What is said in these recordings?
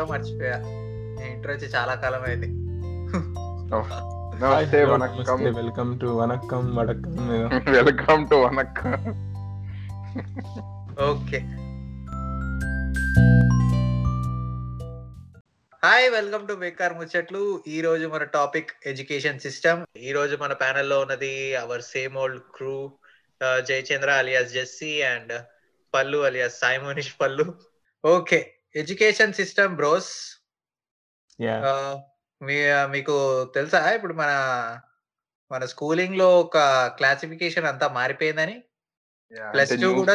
Intro మర్చిపోయా, intro వచ్చి చాలా కాలం అయింది. Welcome to Vanakkam. Welcome to vanakkam. Okay, hi, welcome to బేకార్ ముచ్చట్లు. ఈ రోజు మన టాపిక్ ఎడ్యుకేషన్ సిస్టమ్. ఈ రోజు మన ప్యానెల్లో ఉన్నది our same old crew, Jayachandra alias Jessie and Pallu alias సైమోనిష్ Pallu. Okay, education system bros, మీకు తెలుసా ఇప్పుడు మన మన స్కూలింగ్ లో ఒక క్లాసిఫికేషన్ అంతా మారిపోయిందని? ప్లస్ టూ కూడా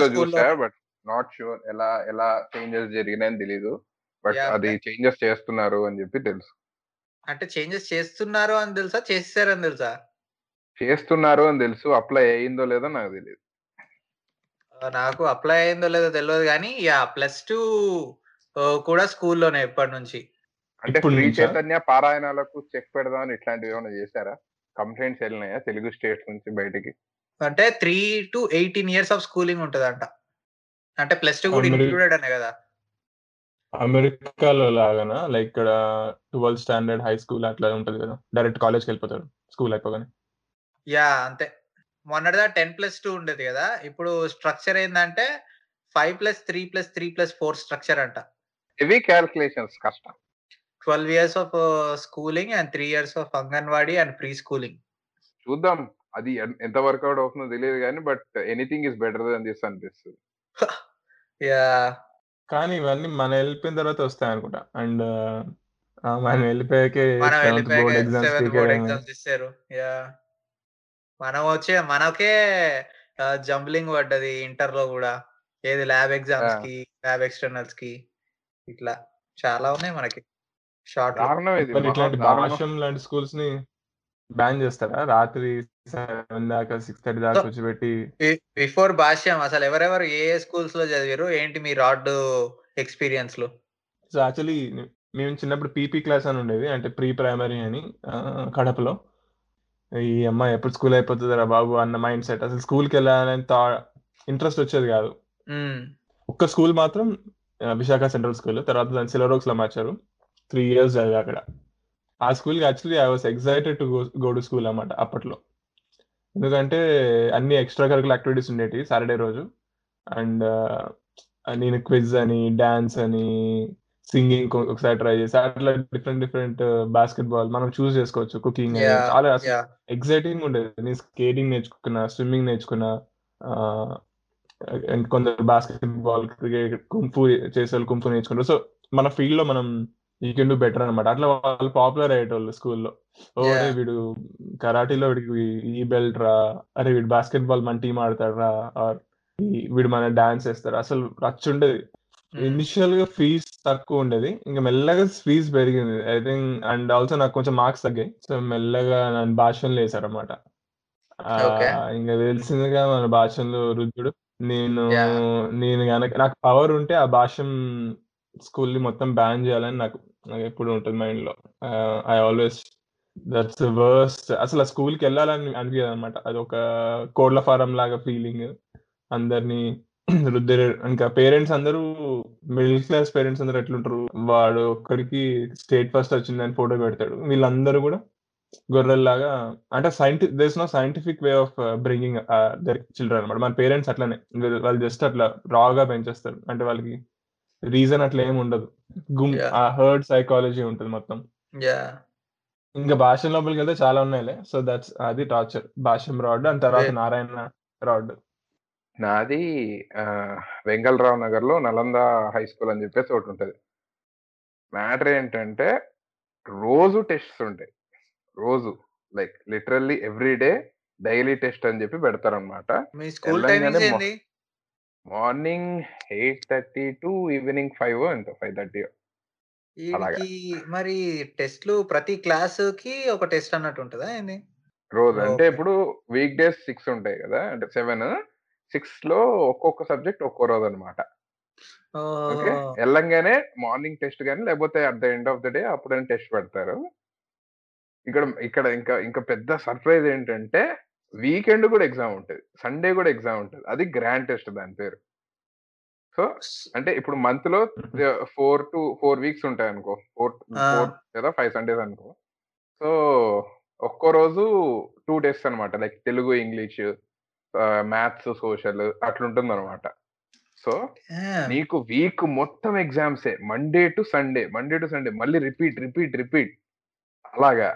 తెలీదు, బట్ అది చేంజెస్ చేస్తున్నారు అని చెప్పి తెలుసు. అంటే చేంజెస్ చేస్తున్నారు అని తెలుసా, చేసేసారని తెలుసా? చేస్తున్నారు అని తెలుసు, అప్లై అయిందో లేదో నాకు తెలియదు. నాకు అప్లై అయిందో లేదో తెలియదు, కానీ యా ప్లస్ టూ కూడా స్కూల్లోనే ఎప్పటి నుంచి. అంటే శ్రీ చైతన్య పారాయణాలకు చెక్ పెడదామని ఇట్లాంటివి ఏమైనా చేశారా? కంప్లైంట్స్ వెళ్ళినాయా తెలుగు స్టేట్స్ నుంచి బయటికి? అంటే 3 to 18 years ఆఫ్ స్కూలింగ్ ఉంటదంట, అంటే ప్లస్ టూ కూడా ఇంక్లూడెడ్ అనే కదా. అమెరికాలో లాగానా? లైక్ ఇక్కడ 12th స్టాండర్డ్ హై స్కూల్ అట్లా ఉంటది కదా, డైరెక్ట్ కాలేజ్కి వెళ్ళిపోతారు స్కూల్ అయిపోగానే. యా అంతే. మొన్నటిదా 10+2 ఉండేది కదా, ఇప్పుడు స్ట్రక్చర్ ఏంటంటే 5+3+3+4 స్ట్రక్చర్ అంట. ఇవి క్యాలిక్యులేషన్స్ కష్టం. 12 years of schooling and 3 years of anganwadi and pre-schooling. చూద్దాం అది ఎంత వర్కౌట్ అవుతుందో తెలియదు, కానీ but anything is better than this అనిపిస్తుంది. యా, కానీ ఇవన్నీ మనం వెళ్ళిపోయిన తర్వాత వస్తాయి అనుకుంటా. అండ్ మనం వెళ్ళిపోయాకే బోర్డ్ ఎగ్జామ్స్ ఇస్తారు. యా, మనం వచ్చే మనకే జంబ్లింగ్ పడ్డది ఇంటర్ లో కూడా, ఏది ల్యాబ్ ఎగ్జామ్స్ కి, ల్యాబ్ ఎక్స్టర్నల్స్ కి, ఇట్లా చాలా ఉన్నాయి మనకి. షార్ట్ లాంటి స్కూల్స్ ని బ్యాన్ చేస్తారా? రాత్రి 7 దాకా 6:30 దాకా కూర్చోబెట్టి బిఫోర్ భాష్యం. అసలు ఎవరెవరు ఏ స్కూల్స్ లో చదివారు, ఏంటి మీ రాడ్ ఎక్స్పీరియన్స్ లో? యాక్చువల్లీ మేము చిన్నప్పుడు పీపీ క్లాస్ అని ఉండేది, అంటే ప్రీ ప్రైమరీ అని, కడపలో. ఈ అమ్మాయి ఎప్పుడు స్కూల్ అయిపోతుందా బాబు అన్న మైండ్ సెట్. అసలు స్కూల్కి వెళ్ళాలని ఇంట్రెస్ట్ వచ్చేది కాదు. ఒక్క స్కూల్ మాత్రం విశాఖ సెంట్రల్ స్కూల్, తర్వాత దాన్ని సిల్వర్క్స్ లో మార్చారు. 3 years చదివా అక్కడ. ఆ స్కూల్కి actually I was excited to go to school అన్నమాట అప్పట్లో, ఎందుకంటే అన్ని ఎక్స్ట్రా కరికులర్ యాక్టివిటీస్ ఉండేవి సాటర్డే రోజు. అండ్ నేను క్విజ్ అని, డాన్స్ అని, సింగింగ్ ఒకసారి ట్రై చేసి, అట్లా డిఫరెంట్ డిఫరెంట్ బాస్కెట్ బాల్ మనం చూస్ చేసుకోవచ్చు, కుకింగ్, చాలా ఎక్సైటింగ్ ఉండేది. నేను స్కేటింగ్ నేర్చుకున్నా, స్విమ్మింగ్ నేర్చుకున్నా, కొందరు బాస్కెట్ బాల్, క్రికెట్, కుంఫు చేసేవాళ్ళు కుంఫు నేర్చుకున్నారు. సో మన ఫీల్డ్ లో మనం యూ కెన్ డూ బెటర్ అనమాట. అట్లా వాళ్ళు పాపులర్ అయ్యేటోళ్ళు స్కూల్లో. ఓరే వీడు కరాటీలో వీడికి ఈ బెల్ట్ రా, అరే వీడు బాస్కెట్ బాల్ మన టీం ఆడతాడు రా, ఆర్ వీడు మన డాన్స్ వేస్తాడు. అసలు రచ్చు ఉండేది. ఇనిషియల్ గా ఫీజ్ తక్కువ ఉండేది, ఇంకా మెల్లగా ఫీజ్ పెరిగింది ఐ థింక్. అండ్ ఆల్సో నాకు కొంచెం మార్క్స్ తగ్గాయి, సో మెల్లగా నన్ను భాషణలు వేశారు అనమాట. ఇంకా తెలిసిందిగా మన భాషణలో రుద్రుడు. నేను కనుక నాకు పవర్ ఉంటే ఆ భాషం స్కూల్ ని మొత్తం బ్యాన్ చేయాలని నాకు ఎప్పుడు ఉంటుంది మైండ్ లో. I always that's the worst. అసలు ఆ స్కూల్కి వెళ్ళాలని అనిపించదు అనమాట. అది ఒక కోడ్ల ఫారం లాగా ఫీలింగ్. అందరినీ ఇంకా పేరెంట్స్ అందరూ మిడిల్ క్లాస్ పేరెంట్స్ అందరు ఎట్లుంటారు, వాడు ఒక్కడికి స్టేట్ ఫస్ట్ వచ్చిందని ఫోటో పెడతాడు, వీళ్ళందరూ కూడా గొర్రెల్లాగా. అంటే there is no scientific way of bringing their children అనమాట. మన పేరెంట్స్ అట్లానే, వాళ్ళు జస్ట్ అట్లా రాగా పెంచేస్తారు, అంటే వాళ్ళకి రీజన్ అట్లా ఏమి ఉండదు. ఆ హర్డ్ సైకాలజీ ఉంటుంది మొత్తం. ఇంకా భాష లోపలికి వెళ్తే చాలా ఉన్నాయిలే. సో దట్స్ అది టార్చర్, భాషం రాడ్. అండ్ తర్వాత నారాయణ రాడ్. నాది వెంకట్లరావు నగర్ లో నలంద హై స్కూల్ అని చెప్పేసి ఒకటి ఉంటుంది. మ్యాటర్ ఏంటంటే రోజు టెస్ట్స్ ఉంటాయి, రోజు like literally everyday daily test అని చెప్పి పెడతారనమాట. Morning 8:30 to evening 5:30. మరి టెస్ట్లు ప్రతి క్లాస్ కి ఒక టెస్ట్ అన్నట్టు ఉంటుందా ఏంది? రోజు అంటే ఇప్పుడు వీక్ డేస్ 6 ఉంటాయి కదా, అంటే 7, 6 లో ఒక్కొక్క సబ్జెక్ట్ ఒక్కో రోజు అనమాట. ఓకే, వెళ్ళంగానే మార్నింగ్ టెస్ట్ కానీ, లేకపోతే at the end of the day అప్పుడు టెస్ట్ పెడతారు. ఇక్కడ ఇంకా పెద్ద సర్ప్రైజ్ ఏంటంటే వీకెండ్ కూడా ఎగ్జామ్ ఉంటుంది, సండే కూడా ఎగ్జామ్ ఉంటుంది. అది గ్రాండ్ టెస్ట్ దాని పేరు. సో అంటే ఇప్పుడు మంత్ లో 4 to 4 weeks ఉంటాయి అనుకో, 4 లేదా 5 సండేస్ అనుకో. సో ఒక్కో రోజు 2 days అనమాట, like Telugu, English, maths, social అట్లుంటుంది అనమాట. సో నీకు వీక్ మొత్తం ఎగ్జామ్సే, Monday to Sunday, Monday to Sunday, మళ్ళీ రిపీట్ రిపీట్ రిపీట్ అలాగా.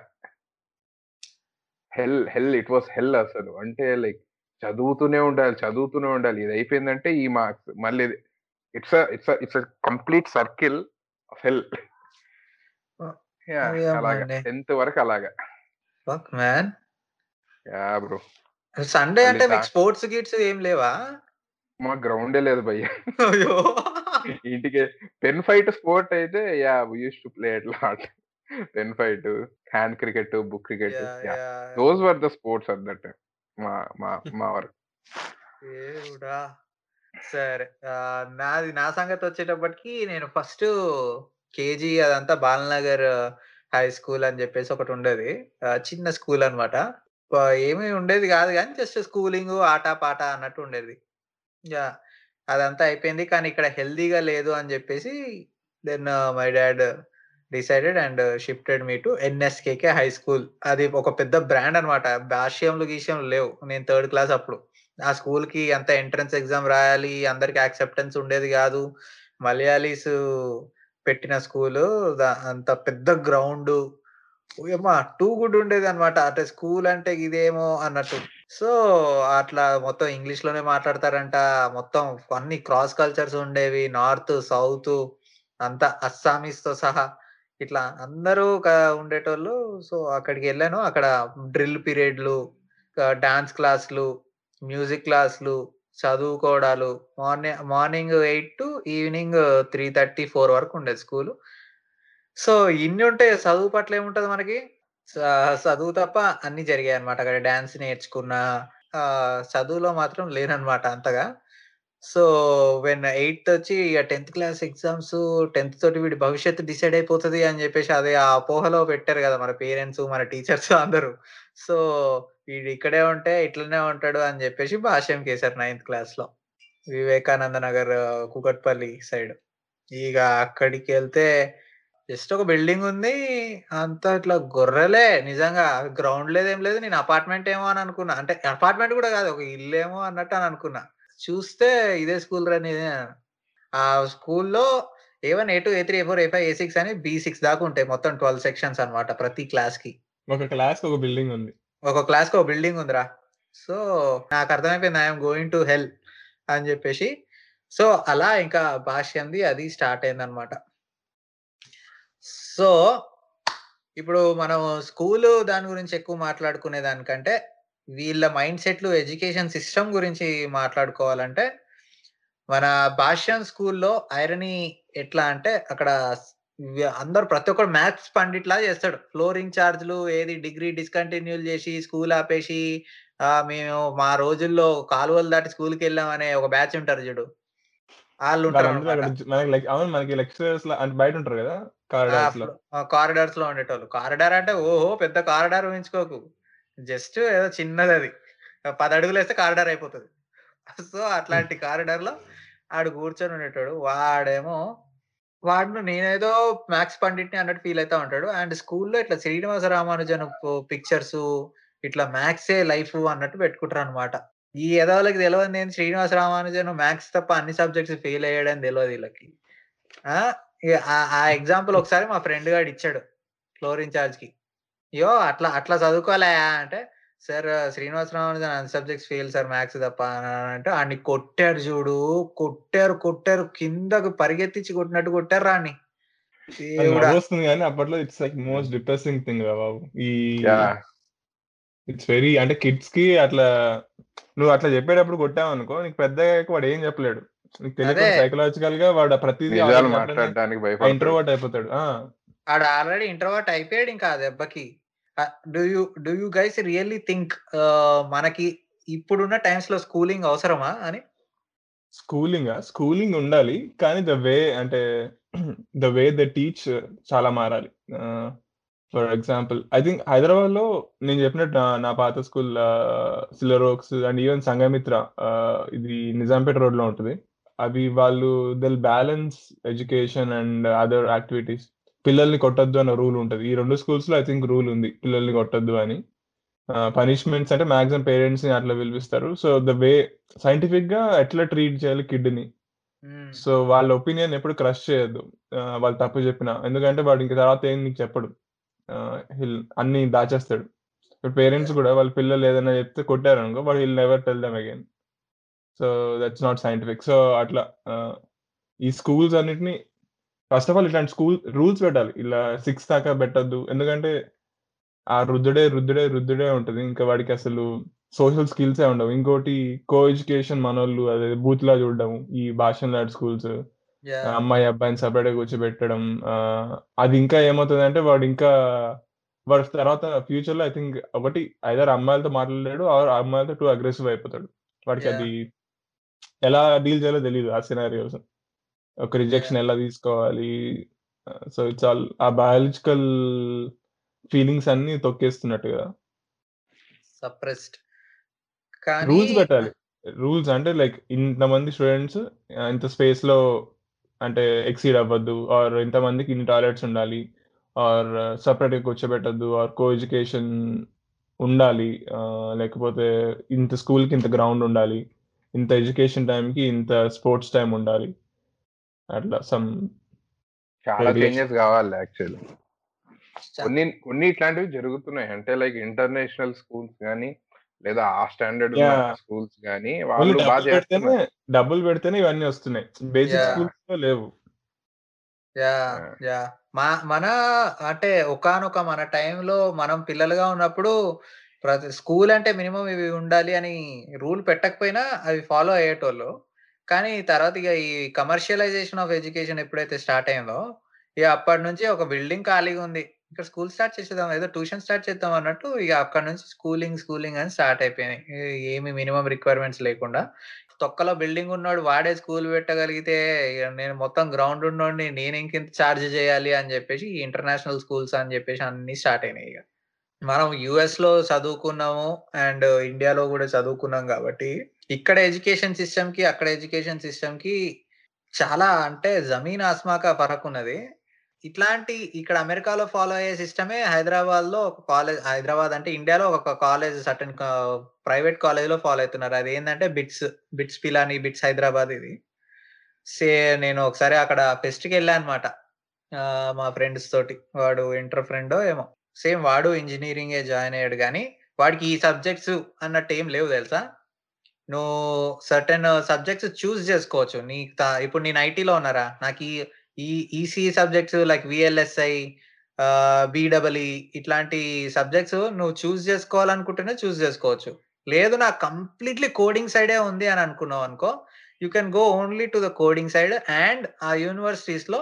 హెల్ ఇట్ వాస్ హెల్ అసలు. అంటే లైక్ చదువుతూనే ఉండాలి, చదువుతూనే ఉండాలి, ఇది అయిపోయిందంటే ఈ మార్క్స్, మళ్ళీ it's complete circle of hell. అలాగా 10th వరకు అలాగా. సండే అంటే మీకు స్పోర్ట్స్ కిట్స్ ఏం లేవా? మా గ్రౌండే లేదు భయ్య, ఇంటికి. పెన్ ఫైట్ స్పోర్ట్ అయితే yeah we use to play it lot, pen fight, hand cricket, book cricket, yeah those were the sports at that time మా వరకు. సరే, నా సంగతి వచ్చేటప్పటికి నేను ఫస్ట్ కేజీ అదంతా బాలనగర్ హై స్కూల్ అని చెప్పేసి ఒకటి ఉండేది, చిన్న స్కూల్ అనమాట. ఏమీ ఉండేది కాదు కానీ జస్ట్ స్కూలింగ్ ఆట పాట అన్నట్టు ఉండేది. అదంతా అయిపోయింది కానీ ఇక్కడ హెల్దీగా లేదు అని చెప్పేసి then my dad decided and shifted me to ఎన్ఎస్కేకే high school. అది ఒక పెద్ద బ్రాండ్ అనమాట, భాష్యంలు గీష్యంలు లేవు. నేను 3rd class అప్పుడు ఆ స్కూల్కి అంత ఎంట్రన్స్ ఎగ్జామ్ రాయాలి, అందరికి యాక్సెప్టెన్స్ ఉండేది కాదు. మలయాళీస్ పెట్టిన స్కూలు, అంత పెద్ద గ్రౌండ్, ఏమో టూ గుడ్ ఉండేది అనమాట. అంటే స్కూల్ అంటే ఇదేమో అన్నట్టు. సో అట్లా మొత్తం ఇంగ్లీష్లోనే మాట్లాడతారంట, మొత్తం అన్ని క్రాస్ కల్చర్స్ ఉండేవి, నార్త్ సౌత్ అంతా, అస్సామీస్తో సహా ఇట్లా అందరూ ఉండేటోళ్ళు. సో అక్కడికి వెళ్ళాను. అక్కడ డ్రిల్ పీరియడ్లు, డాన్స్ క్లాసులు, మ్యూజిక్ క్లాసులు, చదువుకోవడాలు, మార్నింగ్ 8 to evening 3:30-4 వరకు ఉండేది స్కూలు. సో ఇన్ని ఉంటే చదువు పట్ల ఏముంటుంది మనకి, చదువు తప్ప అన్ని జరిగాయి అనమాట. అక్కడ డాన్స్ నేర్చుకున్న, చదువులో మాత్రం లేనమాట అంతగా. సో వెన్ 8th వచ్చి ఇక 10th class ఎగ్జామ్స్, 10th తోటి వీడి భవిష్యత్తు డిసైడ్ అయిపోతుంది అని చెప్పేసి అదే ఆ అపోహలో పెట్టారు కదా మన పేరెంట్స్, మన టీచర్స్ అందరూ. సో వీడు ఇక్కడే ఉంటే ఇట్లనే ఉంటాడు అని చెప్పేసి భాష్యం చేశారు 9th class లో, వివేకానంద నగర్ కుకట్పల్లి సైడ్. ఇక అక్కడికి వెళ్తే జస్ట్ ఒక బిల్డింగ్ ఉంది, అంతా ఇట్లా గొర్రెలే, నిజంగా గ్రౌండ్ లేదేం లేదు. నేను అపార్ట్మెంట్ ఏమో అని అనుకున్నా, అంటే అపార్ట్మెంట్ కూడా కాదు, ఒక ఇల్లు ఏమో అన్నట్టు అని అనుకున్నా. చూస్తే ఇదే స్కూల్ రా నిదే. ఆ స్కూల్లో A1, A2, A3, A4, A5, A6 అని B6 దాకా ఉంటాయి, మొత్తం 12 sections అనమాట. ప్రతి క్లాస్ కి ఒక క్లాస్ ఒక బిల్డింగ్ ఉంది, ఒక క్లాస్ కి ఒక బిల్డింగ్ ఉందిరా. సో నాకు అర్థమైపోయింది ఐఎమ్ గోయింగ్ టు హెల్ అని చెప్పేసి. సో అలా ఇంకా భాష్యంది అది స్టార్ట్ అయింది అనమాట. సో ఇప్పుడు మనం స్కూలు దాని గురించి ఎక్కువ మాట్లాడుకునే దానికంటే వీళ్ళ మైండ్ సెట్లు, ఎడ్యుకేషన్ సిస్టమ్ గురించి మాట్లాడుకోవాలంటే మన భాష్యం స్కూల్లో ఐరనీ ఎట్లా అంటే, అక్కడ అందరు ప్రతి ఒక్కరు మ్యాథ్స్ పండిట్లా చేస్తాడు. ఫ్లోరింగ్ ఛార్జ్లు, ఏది డిగ్రీ డిస్కంటిన్యూల్ చేసి స్కూల్ ఆపేసి, మేము మా రోజుల్లో కాలువలు దాటి స్కూల్కి వెళ్ళాం అనే ఒక బ్యాచ్ ఉంటారు చూడు, వాళ్ళు ఉంటారు కదా కారిడార్స్ లో ఉండేటోళ్ళు. కారిడార్ అంటే ఓహో పెద్ద కారిడార్ ఊహించుకోకు, జస్ట్ ఏదో చిన్నది, అది 10 అడుగులు వేస్తే కారిడార్ అయిపోతుంది. సో అట్లాంటి కారిడార్ లో ఆడు కూర్చొని ఉండేటాడు. వాడు నేనేదో మ్యాథ్స్ పండిట్ని అన్నట్టు ఫీల్ అవుతా ఉంటాడు. అండ్ స్కూల్లో ఇట్లా శ్రీనివాస రామానుజన్ పిక్చర్స్, ఇట్లా మ్యాథ్సే లైఫ్ అన్నట్టు పెట్టుకుంటారు అనమాట. ఈ ఎదవలకి తెలియదు నేను శ్రీనివాస రామానుజన్ మ్యాథ్స్ తప్ప అన్ని సబ్జెక్ట్స్ ఫెయిల్ అయ్యాడని తెలియదు వీళ్ళకి. ఆ ఎగ్జాంపుల్ ఒకసారి మా ఫ్రెండ్ గాడు ఇచ్చాడు ఫ్లోర్ ఇన్ఛార్జ్కి. యో అట్లా చదువుకోలే అంటే, సార్ శ్రీనివాస రామానుజన్ అన్ని సబ్జెక్ట్స్ ఫెయిల్ సార్ మ్యాథ్స్ తప్ప అంటే, అన్ని కొట్టారు చూడు, కొట్టారు కిందకు పరిగెత్తించి కొట్టినట్టు కొట్టారు రాని. అప్పట్లో it's like most depressing thing రా బాబు. ఇట్స్ వెరీ, అంటే కిడ్స్ కి అట్లా నువ్వు అట్లా చెప్పేటప్పుడు కొట్టావు అనుకో, నీకు పెద్ద వాడు ఏం చెప్పలేడు, నీకు తెలియదు. సైకలాజికల్ గా వాడు ప్రతిదీ ఇంట్రోవర్ట్ అయిపోతాడు. ఆడ ఆల్రెడీ ఇంట్రోవర్ట్ అయిపోయాడు ఇంకా దెబ్బకి. Do you guys really think మనకి ఇప్పుడున్న టైమ్స్ లో స్కూలింగ్ అవసరమా అని? స్కూలింగ్ ఉండాలి కానీ ద వే ద టీచ్ చాలా మారాలి. For example I think Hyderabad లో నేను చెప్పినట్టు నా పాత school Silver Oaks and even Sangamitra, ఇది నిజాంపేట రోడ్ లో ఉంటుంది. అవి వాళ్ళు Dil balance education and other activities. పిల్లల్ని కొట్టద్దు అన్న రూల్ ఉంటుంది ఈ రెండు స్కూల్స్ లో. ఐ థింక్ రూల్ ఉంది పిల్లల్ని కొట్టద్దు అని. పనిష్మెంట్స్ అంటే మాక్సిమం పేరెంట్స్ ని అట్లా పిలిపిస్తారు. సో ద వే సైంటిఫిక్ గా ఎట్లా ట్రీట్ చేయాలి కిడ్ ని, సో వాళ్ళ ఒపీనియన్ ఎప్పుడు క్రష్ చేయద్దు వాళ్ళు తప్పు చెప్పినా, ఎందుకంటే వాడు ఇంకా తర్వాత ఏం నీకు చెప్పడు, అన్ని దాచేస్తాడు. ఇప్పుడు పేరెంట్స్ కూడా వాళ్ళ పిల్లలు ఏదైనా చెప్తే కొట్టారనుకో వాడు he'll never tell them again. So that's not scientific. So అట్లా ఈ స్కూల్స్ అన్నిటిని ఫస్ట్ ఆఫ్ ఆల్ ఇట్లాంటి స్కూల్ రూల్స్ పెట్టాలి, ఇలా 6 దాకా పెట్టద్దు, ఎందుకంటే ఆ రుద్దుడే ఉంటుంది, ఇంకా వాడికి అసలు సోషల్ స్కిల్సే ఉండవు. ఇంకోటి కో ఎడ్యుకేషన్ మనోళ్ళు అదే బూత్లా చూడడం, ఈ భాషన్ లాంటి స్కూల్స్, అమ్మాయి అబ్బాయిని సపరేట్గా కూర్చోబెట్టడం, అది ఇంకా ఏమవుతుంది అంటే వాడు ఇంకా వాడి తర్వాత ఫ్యూచర్లో ఐ థింక్ ఒకటి ఐదారు అమ్మాయిలతో మాట్లాడాడు, ఆరు అమ్మాయిలతో టూ అగ్రెసివ్ అయిపోతాడు, వాడికి అది ఎలా డీల్ చేయాలో తెలియదు. ఆ సినారియోస్ ఒక రిజెక్షన్ ఎలా తీసుకోవాలి, సో ఇట్స్ ఆల్ ఆ బయాలజికల్ ఫీలింగ్స్ అన్ని తొక్కేస్తున్నట్టు కదా. సప్రెస్డ్ రూల్స్ పెట్టాలి. రూల్స్ అంటే లైక్ ఇంతమంది స్టూడెంట్స్ ఇంత స్పేస్ లో అంటే ఎక్సీడ్ అవ్వద్దు, ఆర్ ఇంతమందికి ఇన్ని టాయిలెట్స్ ఉండాలి, ఆర్ సపరేట్గా కూర్చోబెట్టద్దు, ఆర్ కో ఎడ్యుకేషన్ ఉండాలి, లేకపోతే ఇంత స్కూల్కి ఇంత గ్రౌండ్ ఉండాలి, ఇంత ఎడ్యుకేషన్ టైంకి ఇంత స్పోర్ట్స్ టైం ఉండాలి, అట్లా సమ్ చాలా చేంజెస్ కావాలి. యాక్చువల్లీ కొన్ని ఇట్లాంటివి జరుగుతున్నాయి, అంటే లైక్ ఇంటర్నేషనల్ స్కూల్స్ కానీ లేదా ఆ స్టాండర్డ్ స్కూల్స్ కానీ వాళ్ళు బాగా చేస్తేనే డబ్బులు పెడితేనే ఇవన్నీ వస్తున్నాయి, బేసిక్ స్కూల్స్ లో లేవు. మన అంటే ఒకానొక మన టైంలో మనం పిల్లలుగా ఉన్నప్పుడు ప్రతి స్కూల్ అంటే మినిమం ఇవి ఉండాలి అని రూల్ పెట్టకపోయినా అవి ఫాలో అయ్యేటోళ్ళు. కానీ తర్వాత ఇక ఈ కమర్షియలైజేషన్ ఆఫ్ ఎడ్యుకేషన్ ఎప్పుడైతే స్టార్ట్ అయిందో ఇక అప్పటి నుంచి ఒక బిల్డింగ్ ఖాళీగా ఉంది, ఇక్కడ స్కూల్ స్టార్ట్ చేసేద్దాం, ఏదో ట్యూషన్ స్టార్ట్ చేద్దాం అన్నట్టు ఇక అక్కడ నుంచి స్కూలింగ్ అని స్టార్ట్ అయిపోయినాయి, ఏమి మినిమం రిక్వైర్మెంట్స్ లేకుండా. తొక్కలో బిల్డింగ్ ఉన్నాడు వాడే స్కూల్ పెట్టగలిగితే నేను మొత్తం గ్రౌండ్ ఉన్నోడిని నేను ఇంకెంత ఛార్జ్ చేయాలి అని చెప్పేసి ఇంటర్నేషనల్ స్కూల్స్ అని చెప్పేసి అన్ని స్టార్ట్ అయినాయి. ఇక మనం యుఎస్ లో చదువుకున్నాము అండ్ ఇండియాలో కూడా చదువుకున్నాం కాబట్టి ఇక్కడ ఎడ్యుకేషన్ సిస్టమ్ కి అక్కడ ఎడ్యుకేషన్ సిస్టమ్ కి చాలా అంటే జమీన్ ఆస్మాక ఫరక్ ఉన్నది. ఇట్లాంటి ఇక్కడ అమెరికాలో ఫాలో అయ్యే సిస్టమే హైదరాబాద్ లో ఒక కాలేజ్, హైదరాబాద్ అంటే ఇండియాలో ఒక కాలేజ్ సర్టన్ ప్రైవేట్ కాలేజ్ లో ఫాలో అవుతున్నారు. అది ఏంటంటే బిట్స్ పిలాని, బిట్స్ హైదరాబాద్. ఇది నేను ఒకసారి అక్కడ ఫెస్ట్ కి వెళ్ళాను అనమాట మా ఫ్రెండ్స్ తోటి, వాడు ఇంటర్ ఫ్రెండ్ ఏమో, సేమ్ వాడు ఇంజనీరింగ్ జాయిన్ అయ్యాడు కానీ వాడికి ఈ సబ్జెక్ట్స్ అన్నట్టు ఏం లేవు తెలుసా. నువ్వు సర్టెన్ సబ్జెక్ట్స్ చూస్ చేసుకోవచ్చు, ఇప్పుడు నేను ఐటీలో ఉన్నారా, నాకు ఈ ఈసీఈ సబ్జెక్ట్స్ లైక్ విఎల్ఎస్ఐ, బీడబ్ల్ఈ ఇట్లాంటి సబ్జెక్ట్స్ నువ్వు చూస్ చేసుకోవాలనుకుంటేనే చూస్ చేసుకోవచ్చు. లేదు నాకు కంప్లీట్లీ కోడింగ్ సైడే ఉంది అని అనుకున్నావు అనుకో, you can go only to the coding side. And ఆ యూనివర్సిటీస్లో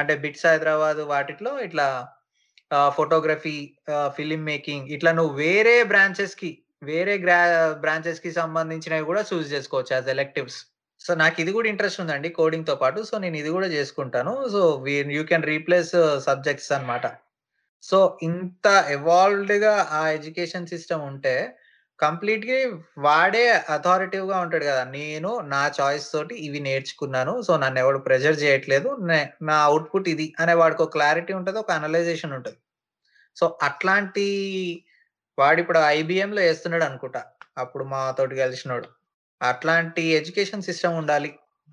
అంటే బిట్స్ హైదరాబాద్ వాటిలో ఇట్లా ఫోటోగ్రఫీ, ఫిలిం మేకింగ్ ఇట్లా నువ్వు వేరే బ్రాంచెస్కి సంబంధించినవి కూడా చూస్ చేసుకోవచ్చు యాజ్ ఎలెక్టివ్స్. సో నాకు ఇది కూడా ఇంట్రెస్ట్ ఉందండి కోడింగ్ తో పాటు, సో నేను ఇది కూడా చేసుకుంటాను, so you can replace subjects అనమాట. సో ఇంత ఎవాల్వ్డ్ గా ఆ ఎడ్యుకేషన్ సిస్టమ్ ఉంటే కంప్లీట్లీ వాడే అథారిటీవ్ గా ఉంటాడు కదా, నేను నా చాయిస్ తోటి ఇవి నేర్చుకున్నాను, సో నన్ను ఎవడు ప్రెజర్ చేయట్లేదు, నా అవుట్పుట్ ఇది అనే వాడికి ఒక క్లారిటీ ఉంటుంది, ఒక అనలైజేషన్ ఉంటుంది. సో అట్లాంటి వాడు ఇప్పుడు ఐబిఎంలో వేస్తున్నాడు అనుకుంటా, అప్పుడు మా తోటి కలిసినోడు. అట్లాంటి ఎడ్యుకేషన్ సిస్టమ్ ఉండాలి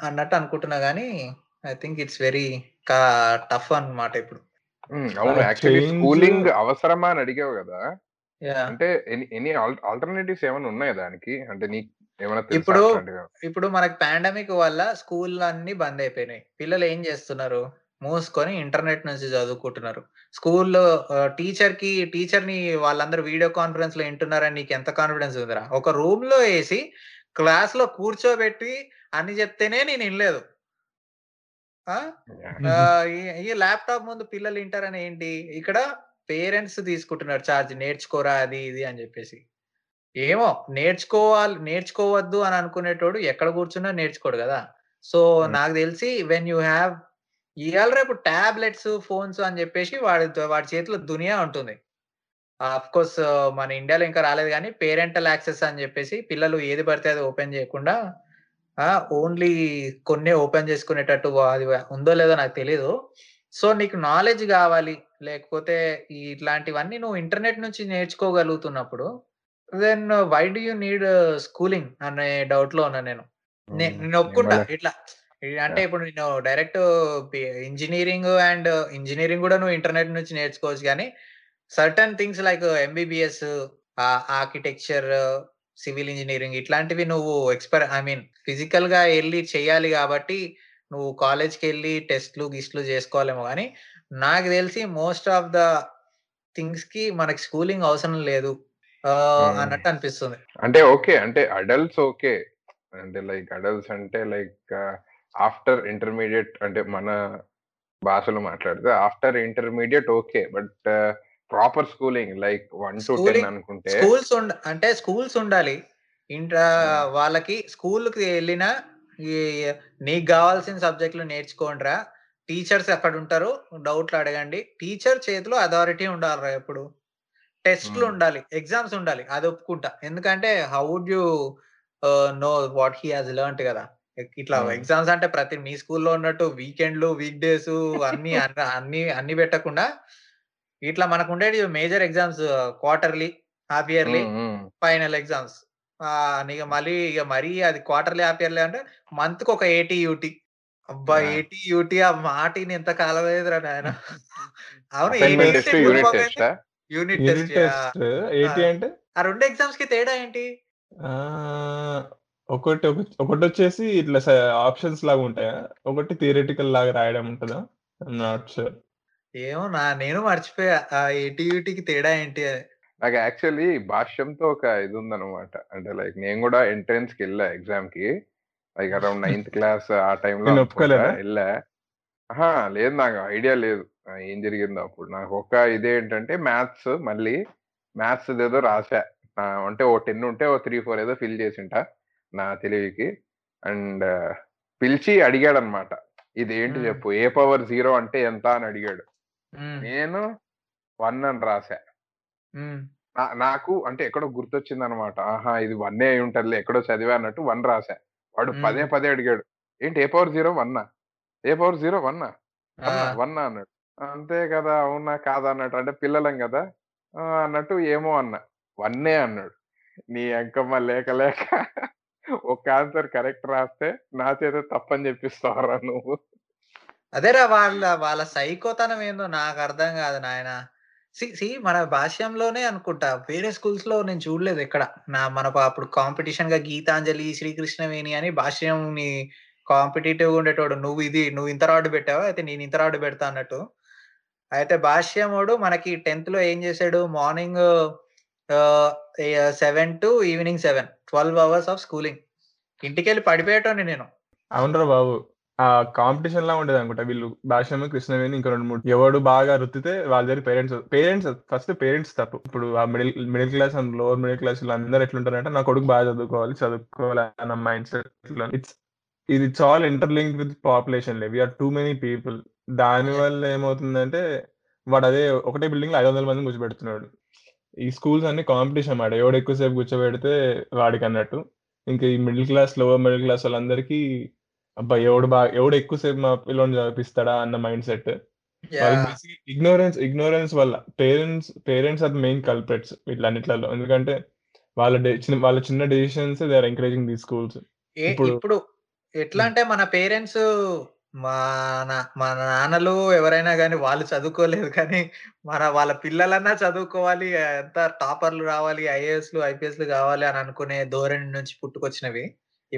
అన్నట్టు అనుకుంటున్నా, కానీ I think it's very tough అన్నమాట ఇప్పుడు. అవును, యాక్చువల్లీ స్కూలింగ్ అవసరమా అని అడిగావు కదా, అంటే ఎనీ ఆల్టర్నేటివ్స్ ఏమైనా ఉన్నాయా దానికి, అంటే నీకు ఏమైనా? ఇప్పుడు మనకి పాండమిక్ వల్ల స్కూల్ అన్ని బంద్ అయిపోయినాయి, పిల్లలు ఏం చేస్తున్నారు మూసుకొని ఇంటర్నెట్ నుంచి చదువుకుంటున్నారు. స్కూల్లో టీచర్ని వాళ్ళందరూ వీడియో కాన్ఫరెన్స్ లో వింటున్నారని నీకు ఎంత కాన్ఫిడెన్స్ ఉందిరా? ఒక రూమ్ లో వేసి క్లాస్ లో కూర్చోబెట్టి అని చెప్తేనే నేను వినలేదు. ఈ ల్యాప్టాప్ ముందు పిల్లలు వింటారని ఏంటి, ఇక్కడ పేరెంట్స్ తీసుకుంటున్నారు ఛార్జ్, నేర్చుకోరా అది ఇది అని చెప్పేసి. ఏమో నేర్చుకోవద్దు అని అనుకునేటోడు ఎక్కడ కూర్చున్నా నేర్చుకోడు కదా. సో నాకు తెలిసి వెన్ యూ హ్యావ్ ఇవాళ రేపు ట్యాబ్లెట్స్, ఫోన్స్ అని చెప్పేసి వాడి చేతిలో దునియా ఉంటుంది. ఆఫ్ కోర్స్ మన ఇండియాలో ఇంకా రాలేదు కానీ పేరెంటల్ యాక్సెస్ అని చెప్పేసి పిల్లలు ఏది పడితే అది ఓపెన్ చేయకుండా ఓన్లీ కొన్ని ఓపెన్ చేసుకునేటట్టు అది ఉందో లేదో నాకు తెలీదు. సో నీకు నాలెడ్జ్ కావాలి, లేకపోతే ఇట్లాంటివన్నీ నువ్వు ఇంటర్నెట్ నుంచి నేర్చుకోగలుగుతున్నప్పుడు then why do you need schooling అనే డౌట్ లో ఉన్నా నేను. నేను ఒప్పుకుంటా ఇట్లా అంటే ఇప్పుడు నేను డైరెక్ట్ ఇంజనీరింగ్ కూడా నువ్వు ఇంటర్నెట్ నుంచి నేర్చుకోవచ్చు, కానీ certain things like MBBS, architecture, civil engineering ఇట్లాంటివి నువ్వు ఫిజికల్ గా వెళ్ళి చెయ్యాలి కాబట్టి నువ్వు కాలేజ్కి వెళ్ళి టెస్ట్లు గిస్ట్లు చేసుకోవాలేమో. కానీ నాకు తెలిసి మోస్ట్ ఆఫ్ ద థింగ్స్ కి మనకి స్కూలింగ్ అవసరం లేదు అన్నట్టు అనిపిస్తుంది. అంటే ఓకే, అంటే అడల్ట్స్ ఓకే, అంటే లైక్ అడల్ట్స్ అంటే లైక్ ఆఫ్టర్ ఇంటర్మీడియట్, అంటే మన భాషలో మాట్లాడితే after intermediate okay, but proper schooling like 1 to 10 అనుకుంటే స్కూల్స్ ఉండాలి. వాళ్ళకి స్కూల్కి వెళ్ళినా నీకు కావాల్సిన సబ్జెక్టులు నేర్చుకోండిరా, టీచర్స్ ఎక్కడ ఉంటారు, డౌట్లు అడగండి, టీచర్ చేతిలో అథారిటీ ఉండాలిరా, ఎప్పుడు టెస్ట్లు ఉండాలి, ఎగ్జామ్స్ ఉండాలి, అది ఒప్పుకుంటా. ఎందుకంటే how would you know what he has learned కదా. ఇట్లా ఎగ్జామ్స్ అంటే ప్రతి మీ స్కూల్లో ఉన్నట్టు వీకెండ్లు, వీక్ డేస్ అన్ని అన్ని అన్ని పెట్టకుండా ఇట్లా మనకు ఉండేది major exams, quarterly, half yearly, final exams. ఇక మళ్ళీ మరీ అది క్వార్టర్లీ హాఫ్ ఇయర్లీ అంటే మంత్ కు ఒక AT UT. అబ్బా AT UT ఆ మాట ఎంత కాలం అయ్యేదిరా నాయన. అవును, యూనిట్ టెస్ట్ ఆ రెండు ఎగ్జామ్స్ కి తేడా ఏంటి? ఒకటి వచ్చేసి ఇట్లా ఆప్షన్స్ లాగా ఉంటాయా, ఒకటి థియరిటికల్ లాగా రాయడం ఉంటుందా? నాట్ షూర్, ఏమో నేను మర్చిపోయా ఆ AT UT కి తేడా ఏంటి. నాకు యాక్చువల్లీ భాష్యంతో ఒక ఇది ఉందన్నమాట. అంటే లైక్ నేను కూడా ఎంట్రన్స్ కి వెళ్ళా ఎగ్జామ్ కి, లైక్ అరౌండ్ 9th class ఆ టైంలో వెళ్ళా. లేదు, నాకు ఐడియా లేదు ఏం జరిగిందో అప్పుడు. నాకు ఒక ఇదేంటంటే మ్యాథ్స్ ఏదో రాసా, అంటే 10 ఉంటే 3-4 ఏదో ఫిల్ చేసింటా నా తెలివికి. అండ్ పిలిచి అడిగాడు అనమాట, ఇదేంటి చెప్పు, A power 0 అంటే ఎంత అని అడిగాడు. నేను 1 అని రాసా. నాకు అంటే ఎక్కడో గుర్తొచ్చింది అనమాట, ఆహా ఇది 1 అయి ఉంటదిలే, ఎక్కడో చదివా అన్నట్టు 1 రాసా. వాడు పదే అడిగాడు, ఏంటి A power 0 1 అన్నాడు. అంతే కదా, అవునా కాదా అన్నట్టు. అంటే పిల్లలం కదా అన్నట్టు ఏమో అన్నా. 1 అన్నాడు. నీ అంకమ్మ లేక ఒక ఆన్సర్ కరెక్ట్ రాస్తే నా చేత తప్పని చెప్పిస్తావరా నువ్వు. అదేరా వాళ్ళ సైకోతనం ఏందో నాకు అర్థం కాదు నాయన. మన భాష్యంలోనే అనుకుంటా, వేరే స్కూల్స్ లో నేను చూడలేదు ఎక్కడ. మన అప్పుడు కాంపిటీషన్ గా గీతాంజలి, శ్రీకృష్ణవేణి అని భాష్యం ని కాంపిటేటివ్ ఉండేటోడు, నువ్వు ఇంత రాడ్ పెట్టావా, అయితే నేను ఇంత రాడ్ పెడతా అన్నట్టు. అయితే భాష్యముడు మనకి 10th లో ఏం చేశాడు, morning 7 to evening 7, 12 hours of schooling. ఇంటికి వెళ్ళి పడిపోయేటోని నేను. అవునరా బాబు, ఆ కాంపిటీషన్ లా ఉండేది అనుకుంటా. వీళ్ళు భాష్యము, కృష్ణవేణి, ఇంకో 2-3 ఎవడు బాగా రుద్దితే వాళ్ళ దగ్గర పేరెంట్స్ ఫస్ట్ పేరెంట్స్ తప్పు. ఇప్పుడు ఆ middle class and lower middle class అందరూ ఎట్లుంటారంటే, నా కొడుకు బాగా చదువుకోవాలి అన్న mindset. It's all interlink with population లే, వీఆర్ టూ మెనీ పీపుల్. దాని వల్ల ఏమవుతుందంటే వాడు అదే ఒకటే బిల్డింగ్ లో 500 మందిని కూర్చోబెడుతున్నాడు. ఈ స్కూల్స్ అన్ని కాంపిటీషన్ అన్నమాట, ఎవడు ఎక్కువసేపు కూర్చోబెడితే వాడికి అన్నట్టు. ఇంకా ఈ middle class, lower middle class వాళ్ళందరికీ అబ్బా ఎవడు ఎక్కువసేపు మా పిల్లని చదివిస్తాడా అన్న మైండ్ సెట్. ఇగ్నోరెన్స్ వల్ల పేరెంట్స్ ఆర్ మెయిన్ కల్ప్రెట్స్ వీళ్ళన్నిట్లలో. ఎందుకంటే వాళ్ళ చిన్న decisions they are encouraging the schools. ఇప్పుడు ఎట్లా అంటే మన పేరెంట్స్, మన నాన్నలు ఎవరైనా కానీ వాళ్ళు చదువుకోలేదు, కానీ వాళ్ళ పిల్లలన్నా చదువుకోవాలి, ఎంత టాపర్లు రావాలి, IAS లు IPS లు కావాలి అని అనుకునే ధోరణి నుంచి పుట్టుకొచ్చినవి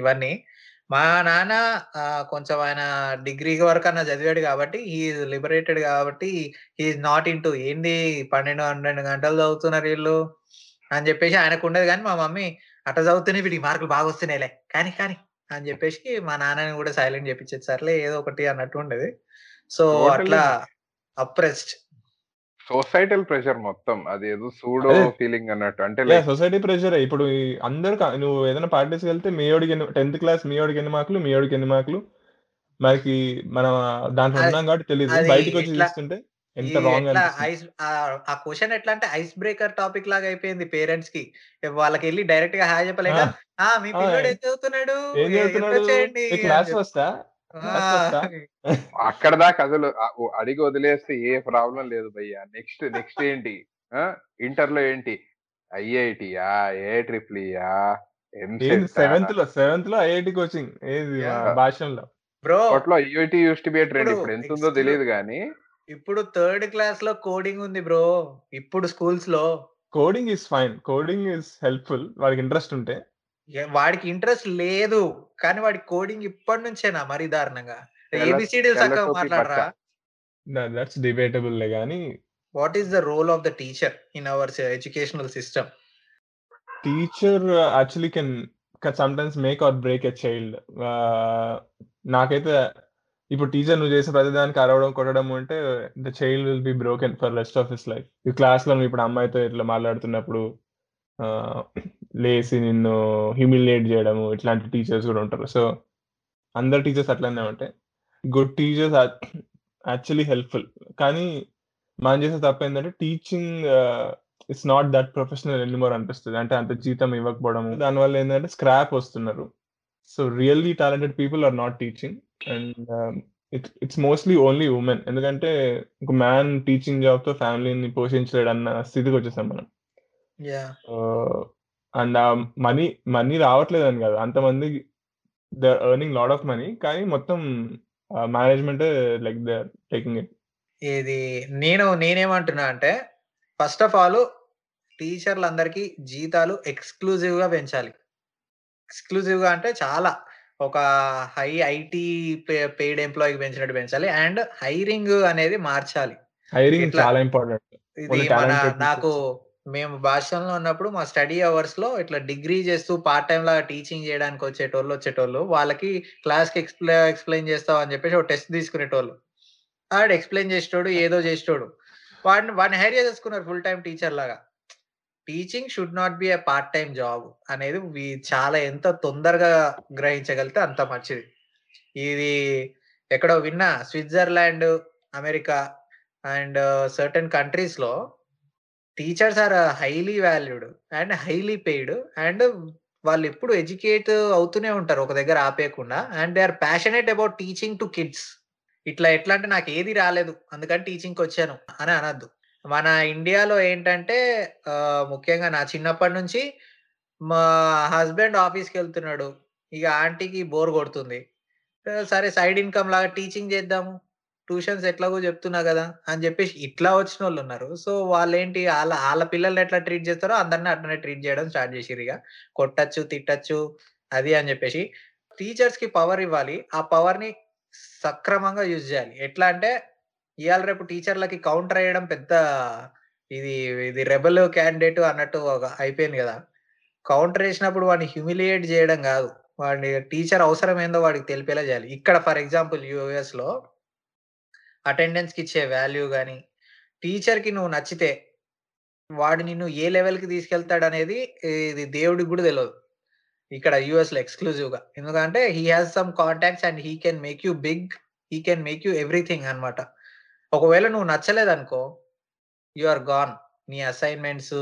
ఇవన్నీ. మా నాన్న కొంచెం ఆయన డిగ్రీ వరకు అన్న చదివాడు కాబట్టి, హీఈస్ లిబరేటెడ్ కాబట్టి, హీఈస్ నాట్ ఇన్ టు ఏంది 12-12 గంటలు చదువుతున్నారు వీళ్ళు అని చెప్పేసి ఆయనకు ఉండదు. కానీ మా మమ్మీ అట్ట చదువుతూనే వీటికి మార్కులు బాగా వస్తున్నాయిలే కానీ అని చెప్పేసి మా నాన్నని కూడా సైలెంట్ చెప్పించేది, సర్లే ఏదో ఒకటి అన్నట్టు ఉండేది. సో అట్లా అప్రెస్డ్ సొసైటల్ ప్రెషర్ మొత్తం, అది ఏదో సూడో ఫీలింగ్ అన్నట్టు. అంటే సొసైటీ ప్రెషర్. ఇప్పుడు అందరు నువ్వు ఏదైనా పార్టీస్కి వెళ్తే మీడికి 10th class మీడికి ఎన్ని మార్కులు, మనకి మనం దాంట్లో ఉన్నాం కాబట్టి తెలియదు. బయటకు వచ్చి చూస్తుంటే ఎంత రాంగ్ అనిపిస్తుంది. ఆ క్వశ్చన్ ఎట్లా అంటే ఐస్ బ్రేకర్ టాపిక్ లాగా అయిపోయింది పేరెంట్స్ కి. వాళ్ళకి వెళ్ళి డైరెక్ట్ గా హాయ్ చెప్పలేక మీ పిల్లడు ఏం చదువుతున్నాడు క్లాస్ వస్తా అక్కడ దాకా అసలు అడిగి వదిలేస్తే ఏ ప్రాబ్లం లేదు భయ్యా. నెక్స్ట్ ఏంటి ఇంటర్ లో ఏంటి ఐఐటియా ఏ ట్రిపుల్ఈయా సెవెంత్ లో ఐఐటి కోచింగ్ భాషలో బ్రోట్లో IIT use to be a trend ఇప్పుడు ఎంత ఉందో తెలియదు కానీ ఇప్పుడు థర్డ్ క్లాస్ లో కోడింగ్ ఉంది బ్రో. ఇప్పుడు స్కూల్స్ లో coding is fine, coding is helpful వాడికి ఇంట్రెస్ట్ ఉంటే. వాడికి ఇంట్రెస్ట్ లేదు కానీ వాడి కోడింగ్ ఇప్పటి నుంచేనా మరీ దారుణంగా ఏబిసిడి సక్కగా మాట్లాడరా? దట్స్ డిబేటబుల్ గానీ what is the role of the teacher in our educational system? Teacher actually can sometimes make or break a child. నాకైతే ఇప్పుడు టీచర్ నువ్వు చేసే ప్రతిదానికి అరవడం కొట్టడం అంటే the child will be broken for rest of his life. ఈ class లో నువ్వు ఇప్పుడు అమ్మాయితో ఇట్లా మాట్లాడుతున్నప్పుడు లేసి నిన్ను హ్యూమిలియేట్ చేయడము ఇట్లాంటి టీచర్స్ కూడా ఉంటారు. సో అందరు టీచర్స్ అట్లనే ఉంటాయి. గుడ్ టీచర్స్ యాక్చువల్లీ హెల్ప్ఫుల్ కానీ మనం చేసే తప్పు ఏంటంటే teaching it's not that professional anymore అనిపిస్తుంది. అంటే అంత జీతం ఇవ్వకపోవడము దానివల్ల ఏంటంటే స్క్రాప్ వస్తున్నారు. So really talented people are not teaching and it's mostly only women. ఎందుకంటే ఒక మ్యాన్ టీచింగ్ జాబ్తో ఫ్యామిలీని పోషించలేడు అన్న స్థితికి వచ్చేసాం మనం. అండ్ మనీ రావట్లేదని కాదు, అంతమంది they are earning lot of money కానీ మొత్తం management like they are taking it. ఇది నేనేమంటున్నా అంటే ఫస్ట్ ఆఫ్ ఆల్ టీచర్లందరికీ జీతాలు ఎక్స్క్లూజివ్గా పెంచాలి. ఎక్స్క్లూజివ్గా అంటే చాలా ఒక హై ఐటీ పెయిడ్ ఎంప్లాయీకి పెంచినట్టు పెంచాలి. అండ్ హైరింగ్ అనేది మార్చాలి. హైరింగ్ చాలా ఇంపార్టెంట్. ఇది నాకు మేము భాషల్లో ఉన్నప్పుడు మా స్టడీ అవర్స్ లో ఇట్లా డిగ్రీ చేస్తూ పార్ట్ టైం లాగా టీచింగ్ చేయడానికి వచ్చేటోళ్ళు వాళ్ళకి క్లాస్కి ఎక్స్ప్లెయిన్ చేస్తావు అని చెప్పేసి ఒక టెస్ట్ తీసుకునేటోళ్ళు. వాడు ఎక్స్ప్లెయిన్ చేసేటోడు ఏదో చేసేటోడు, వాడిని హైర్ చేసుకున్నారు ఫుల్ టైం టీచర్ లాగా. Teaching should not be a part time job అనేది చాలా ఎంత తొందరగా గ్రహించగలితే అంత మంచిది. ఇది ఎక్కడో విన్నా Switzerland, America and certain countries లో teachers are highly valued and highly paid and వాళ్ళు ఎప్పుడు ఎడ్యుకేట్ అవుతూనే ఉంటారు ఒక దగ్గర ఆపేయకుండా. And they are passionate about teaching to kids. ఇట్లా ఎట్లా అంటే నాకు ఏది రాలేదు అందుకని టీచింగ్కి వచ్చాను అని అనద్దు. మన ఇండియాలో ఏంటంటే ముఖ్యంగా నా చిన్నప్పటి నుంచి మా హస్బెండ్ ఆఫీస్కి వెళ్తున్నాడు, ఇక ఆంటీకి బోర్ కొడుతుంది, సరే సైడ్ ఇన్కమ్ లాగా టీచింగ్ చేద్దాము ట్యూషన్స్ ఎట్లాగో చెప్తున్నా కదా అని చెప్పేసి ఇట్లా వచ్చిన వాళ్ళు ఉన్నారు. సో వాళ్ళేంటి వాళ్ళ పిల్లల్ని ఎట్లా ట్రీట్ చేస్తారో అందరినీ అట్లనే ట్రీట్ చేయడం స్టార్ట్ చేసిరు. ఇక కొట్టచ్చు తిట్టచ్చు అది అని చెప్పేసి టీచర్స్ కి పవర్ ఇవ్వాలి. ఆ పవర్ ని సక్రమంగా యూజ్ చేయాలి. ఎట్లా అంటే ఇవాళ రేపు టీచర్లకి కౌంటర్ వేయడం పెద్ద ఇది రెబల్ క్యాండిడేట్ అన్నట్టు అయిపోయింది కదా. కౌంటర్ వేసినప్పుడు వాడిని హ్యూమిలియేట్ చేయడం కాదు, వాడి టీచర్ అవసరం ఏందో వాడికి తెలిపేలా చేయాలి. ఇక్కడ ఫర్ ఎగ్జాంపుల్ యూఎస్ లో అటెండెన్స్కి ఇచ్చే వాల్యూ కానీ టీచర్కి నువ్వు నచ్చితే వాడు నిన్ను ఏ లెవెల్కి తీసుకెళ్తాడు అనేది ఇది దేవుడికి కూడా తెలియదు ఇక్కడ యూఎస్లో ఎక్స్క్లూజివ్గా. ఎందుకంటే he has some contacts and he can make you big, he can make you everything అనమాట. ఒకవేళ నువ్వు నచ్చలేదనుకో యు ఆర్ గాన్. నీ అసైన్మెంట్స్,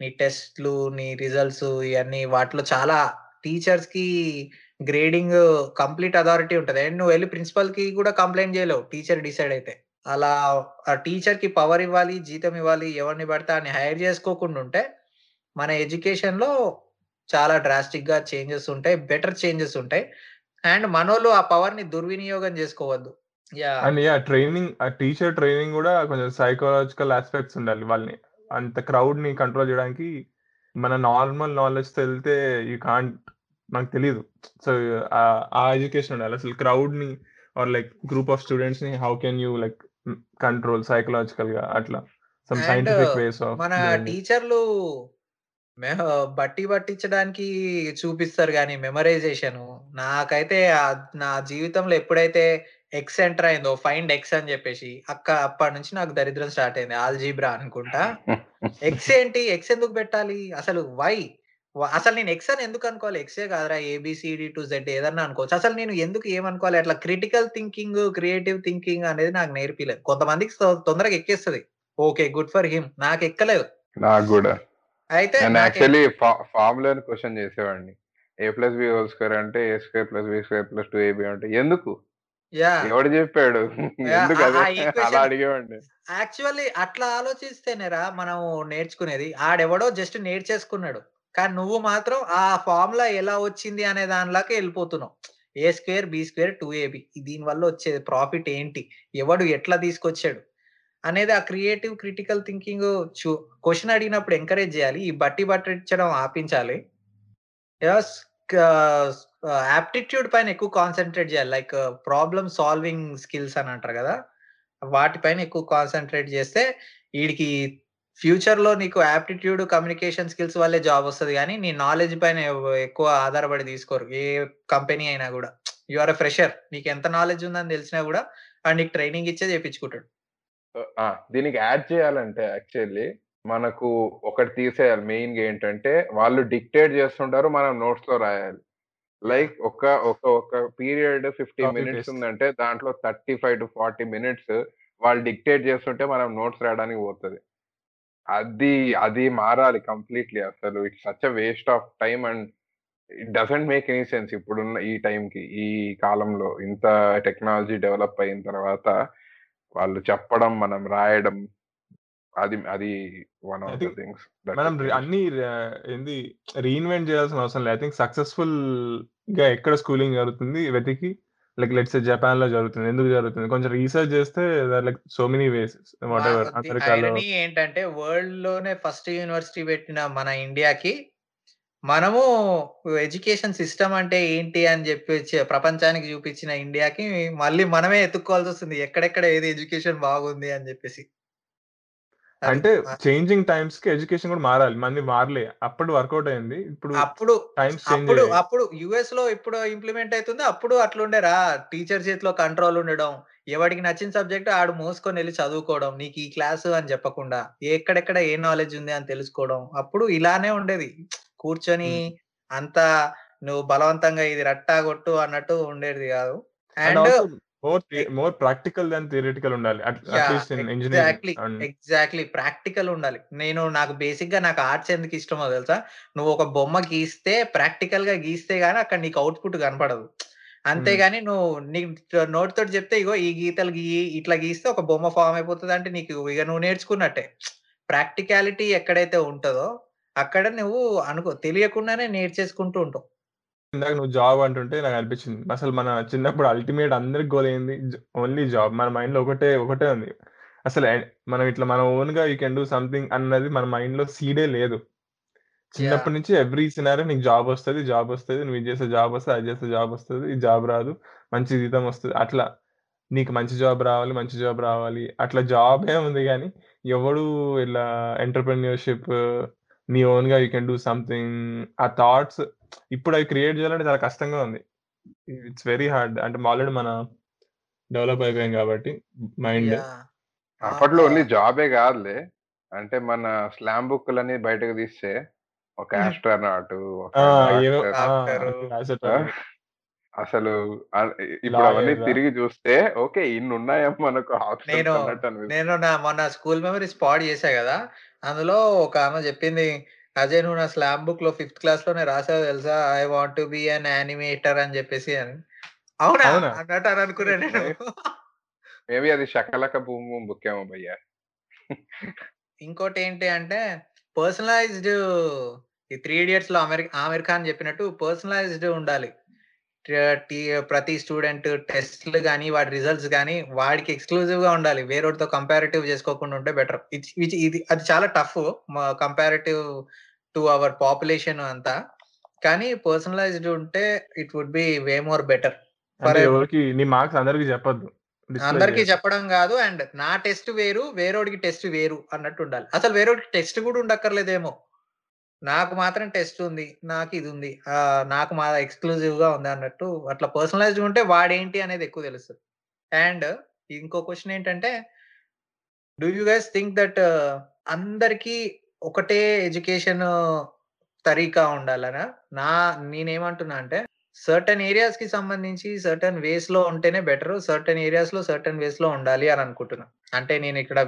నీ టెస్ట్లు, నీ రిజల్ట్స్ ఇవన్నీ వాటిలో చాలా టీచర్స్కి గ్రేడింగ్ కంప్లీట్ అథారిటీ ఉంటుంది. అండ్ నువ్వు వెళ్ళి ప్రిన్సిపల్కి కూడా కంప్లైంట్ చేయలేవు టీచర్ డిసైడ్ అయితే. అలా ఆ టీచర్కి పవర్ ఇవ్వాలి, జీతం ఇవ్వాలి. ఎవరిని పడితే అని హైర్ చేసుకోకుండా ఉంటే మన ఎడ్యుకేషన్లో చాలా డ్రాస్టిక్గా చేంజెస్ ఉంటాయి, బెటర్ చేంజెస్ ఉంటాయి. అండ్ మనోళ్ళు ఆ పవర్ని దుర్వినియోగం చేసుకోవద్దు. అండ్ ట్రైనింగ్, ఆ టీచర్ ట్రైనింగ్ కూడా కొంచెం సైకలాజికల్ ఆస్పెక్ట్స్ ఉండాలి. వాళ్ళని అంత క్రౌడ్ని కంట్రోల్ చేయడానికి మన నార్మల్ నాలెడ్జ్తో వెళ్తే యూ కాంట్, మనకు తెలియదు. సో ఆ ఎడ్యుకేషన్ ఉండాలి. అసలు క్రౌడ్ని ఆర్ లైక్ గ్రూప్ ఆఫ్ స్టూడెంట్స్ని how can you like control సైకలాజికల్గా అట్లా సమ్ సైంటిఫిక్ వేస్ ఆఫ్. మన టీచర్లు పట్టించడానికి చూపిస్తారు కానీ మెమరైజేషన్ నాకైతే నా జీవితంలో ఎప్పుడైతే ఎక్స్ ఎంటర్ అయిందో ఫైండ్ ఎక్స్ అని చెప్పేసి అప్పటి నుంచి నాకు దరిద్రం స్టార్ట్ అయింది. ఆల్జీబ్రా అనుకుంటా ఎక్స్ ఏంటి, ఎక్స్ ఎందుకు పెట్టాలి అసలు, వై అసలు నేను ఎక్స్ అని ఎందుకు అనుకోవాలి, ఎక్సే కాదురా ఏబిసిడి టు జెడ్ ఏదన్నా అనుకోవచ్చు, అసలు నేను ఎందుకు ఏమనుకోవాలి. అట్లా క్రిటికల్ థింకింగ్, క్రియేటివ్ థింకింగ్ అనేది నాకు నేర్పిలేదు. కొంతమందికి తొందరగా ఎక్కేస్తుంది, ఓకే గుడ్ ఫర్ హిమ్, నాకు ఎక్కలేదు. నాకు కూడా అయితే ఫార్ములా క్వశ్చన్ చేసేవాడిని, a+b² అంటే a² + b² + 2ab అంటే ఎందుకు ఎవడు చెప్పాడు? అలా అడిగేవాడి. యాక్చువల్లీ అట్లా ఆలోచిస్తేనేరా మనం నేర్చుకునేది. ఆడెవడో జస్ట్ నేర్చేసుకున్నాడు, కానీ నువ్వు మాత్రం ఆ ఫార్ములా ఎలా వచ్చింది అనే దానిలాకే వెళ్ళిపోతున్నావు. a² b² 2ab దీని వల్ల వచ్చేది ప్రాఫిట్ ఏంటి, ఎవడు ఎట్లా తీసుకొచ్చాడు అనేది ఆ క్రియేటివ్ క్రిటికల్ థింకింగ్ క్వశ్చన్ అడిగినప్పుడు ఎంకరేజ్ చేయాలి. ఈ బట్టి బట్టడం ఆపించాలి. యాప్టిట్యూడ్ పైన ఎక్కువ కాన్సన్ట్రేట్ చేయాలి. లైక్ ప్రాబ్లమ్ సాల్వింగ్ స్కిల్స్ అని అంటారు కదా, వాటిపైన ఎక్కువ కాన్సన్ట్రేట్ చేస్తే వీడికి ఫ్యూచర్లో నీకు యాప్టిట్యూడ్ కమ్యూనికేషన్ స్కిల్స్ వల్లే జాబ్ వస్తుంది. కానీ నీ నాలెడ్జ్ పైన ఎక్కువ ఆధారపడి తీసుకోరు ఏ కంపెనీ అయినా కూడా. యు ఆర్ ఎ ఫ్రెషర్, నీకు ఎంత నాలెడ్జ్ ఉందని తెలిసినా కూడా వాడు నీకు ట్రైనింగ్ ఇచ్చే చేయించుకుంటాడు. దీనికి యాడ్ చేయాలంటే యాక్చువల్లీ మనకు ఒకటి తీసేయాలి. మెయిన్గా ఏంటంటే వాళ్ళు డిక్టేట్ చేస్తుంటారు, మనం నోట్స్లో రాయాలి. లైక్ ఒక పీరియడ్ 50 minutes ఉందంటే దాంట్లో 35 to 40 minutes వాళ్ళు డిక్టేట్ చేస్తుంటే మనం నోట్స్ రాయడానికి పోతుంది. అది మారాలి కంప్లీట్లీ. అసలు it's such a waste of time and it doesn't make any sense. ఇప్పుడున్న ఈ టైంకి, ఈ కాలంలో, ఇంత టెక్నాలజీ డెవలప్ అయిన తర్వాత వాళ్ళు చెప్పడం, మనం రాయడం, అది వన్ ఆఫ్ ది థింగ్స్. మనం అన్ని ఏంది రీఇన్వెంట్ చేయాల్సిన అవసరం లేదు. ఐ థింక్ సక్సెస్ఫుల్ గా ఎక్కడ స్కూలింగ్ జరుగుతుంది వెతికి, లైక్ లెట్స్ జపాన్ లో జరుగుతుంది. ఎందుకు జరుగుతుంది? కొంచెం రీసెర్చ్ చేస్తే లైక్ సో మెనీ వేస్. ఏంటంటే వరల్డ్ లోనే ఫస్ట్ యూనివర్సిటీ పెట్టిన మన ఇండియాకి మనము ఎడ్యుకేషన్ సిస్టమ్ అంటే ఏంటి అని చెప్పి ప్రపంచానికి చూపించిన ఇండియాకి మళ్ళీ మనమే ఎత్తుక్కోవాల్సి వస్తుంది ఎక్కడెక్కడ ఏది ఎడ్యుకేషన్ బాగుంది అని చెప్పేసి. అంటే చేంజింగ్ టైమ్స్ కి ఎడ్యుకేషన్ కూడా మారాలి. మంది మారలే, అప్పుడు వర్కౌట్ అయింది. ఇప్పుడు యుఎస్ లో ఇప్పుడు ఇంప్లిమెంట్ అవుతుంది. అప్పుడు అట్లుండేరా, టీచర్ చేతిలో కంట్రోల్ ఉండడం, ఎవరికి నచ్చిన సబ్జెక్ట్ ఆడు మోసుకొని వెళ్ళి చదువుకోవడం, నీకు ఈ క్లాసు అని చెప్పకుండా ఎక్కడెక్కడ ఏ నాలెడ్జ్ ఉంది అని తెలుసుకోవడం. అప్పుడు ఇలానే ఉండేది, కూర్చొని అంత నువ్వు బలవంతంగా ఇది రట్టా కొట్టు అన్నట్టు ఉండేది కాదు. And more practical than theoretical ఉండాలి. At least in engineering exactly practical ఉండాలి. నాకు బేసిక్ గా నాకు ఆర్ట్స్ ఎందుకు ఇష్టమో తెలుసా, నువ్వు ఒక బొమ్మ గీస్తే ప్రాక్టికల్ గా గీస్తే గానీ అక్కడ నీకు అవుట్పుట్ కనపడదు. అంతేగాని నీకు నోటితో చెప్తే ఇగో ఈ గీతలు గీయి ఇట్లా గీస్తే ఒక బొమ్మ ఫామ్ అయిపోతుంది అంటే నీకు ఇక నువ్వు నేర్చుకున్నట్టే. ప్రాక్టికాలిటీ ఎక్కడైతే ఉంటుందో అక్కడ నువ్వు తెలియకుండానే నేర్చేసుకుంటూ ఉంటావు. ఇందాక నువ్వు జాబ్ అంటుంటే నాకు అనిపించింది, అసలు మన చిన్నప్పుడు అల్టిమేట్ అందరికి గోల్ అయింది ఓన్లీ జాబ్. మన మైండ్ లో ఒకటే ఉంది. అసలు మనం ఇట్లా మన ఓన్ గా యూ కెన్ డూ సంథింగ్ అన్నది మన మైండ్ లో సీడే లేదు. చిన్నప్పటి నుంచి ఎవ్రీ సినారీ నీకు జాబ్ వస్తుంది, నువ్వు ఇది చేస్తే జాబ్ వస్తుంది, అది చేస్తే జాబ్ వస్తుంది, ఈ జాబ్ రాదు, మంచి జీతం వస్తుంది, అట్లా నీకు మంచి జాబ్ రావాలి అట్లా. జాబ్ ఏముంది కానీ ఎవడు ఇలా ఎంటర్ప్రెన్యూర్షిప్, నీ ఓన్ గా యూ కెన్ డూ సంథింగ్ ఆ థాట్స్ ఇప్పుడు అవి క్రియేట్ చేయాలంటే చాలా కష్టంగా ఉంది. It's very hard. అంటే ఆల్రెడీ మన డెవలప్ అయిపోయాం కాబట్టి మైండ్. అప్పట్లో ఓన్లీ జాబే కాదులే, అంటే మన స్లామ్ బుక్లన్నీ బయటకు తీస్తే ఒక ఆస్ట్రోనాట్, అసలు ఇప్పుడు అవన్నీ తిరిగి చూస్తే ఓకే ఇన్ని ఉన్నాయా మనకు ఆప్షన్ అన్నట్టు అనిపిస్తుంది. నేను మన స్కూల్ మెమరీ స్పాట్ చేశా కదా, అందులో ఒక ఆమె చెప్పింది, అజయ్ నువ్వు నా స్లామ్ బుక్ లో 5th class లోనే రాసావు తెలుసా, I want to be an animator అని చెప్పేసి. అని అవునా అన్నట్టు అని అనుకున్నాను నేను. మేబీ అది శకలక భూమి బుక్ ఏమో భయ్యా. ఇంకోటి ఏంటి అంటే పర్సనలైజ్డ్, ఈ 3 Idiots లో ఆమిర్ఖాన్ చెప్పినట్టు పర్సనలైజ్డ్ ఉండాలి. ప్రతి స్టూడెంట్ టెస్ట్లు కానీ వాడి రిజల్ట్స్ కానీ వాడికి ఎక్స్క్లూజివ్ గా ఉండాలి, వేరేతో కంపారిటివ్ చేసుకోకుండా ఉంటే బెటర్. ఇది అది చాలా tough comparative to our population అంతా, కానీ పర్సనలైజ్డ్ ఉంటే it would be way more better. అందరికి చెప్పడం కాదు, అండ్ నా టెస్ట్ వేరు వేరేడికి టెస్ట్ వేరు అన్నట్టు ఉండాలి. అసలు వేరేడికి టెస్ట్ కూడా ఉండక్కర్లేదేమో, నాకు మాత్రం టెస్ట్ ఉంది, నాకు ఇది ఉంది, నాకు మా ఎక్స్క్లూజివ్ గా ఉంది అన్నట్టు. అట్లా పర్సనలైజ్డ్ ఉంటే వాడేంటి అనేది ఎక్కువ తెలుస్తుంది. అండ్ ఇంకో క్వశ్చన్ ఏంటంటే, do you guys think that అందరికీ ఒకటే ఎడ్యుకేషన్ తరీకా ఉండాలనా? నేనేమంటున్నా అంటే సర్టన్ ఏరియాస్ కి సంబంధించి సర్టన్ వేస్ లో ఉంటేనే బెటర్, సర్టన్ ఏరియాస్ లో సర్టన్ వేస్ లో ఉండాలి అని అనుకుంటున్నా. అంటే నేను ఇక్కడ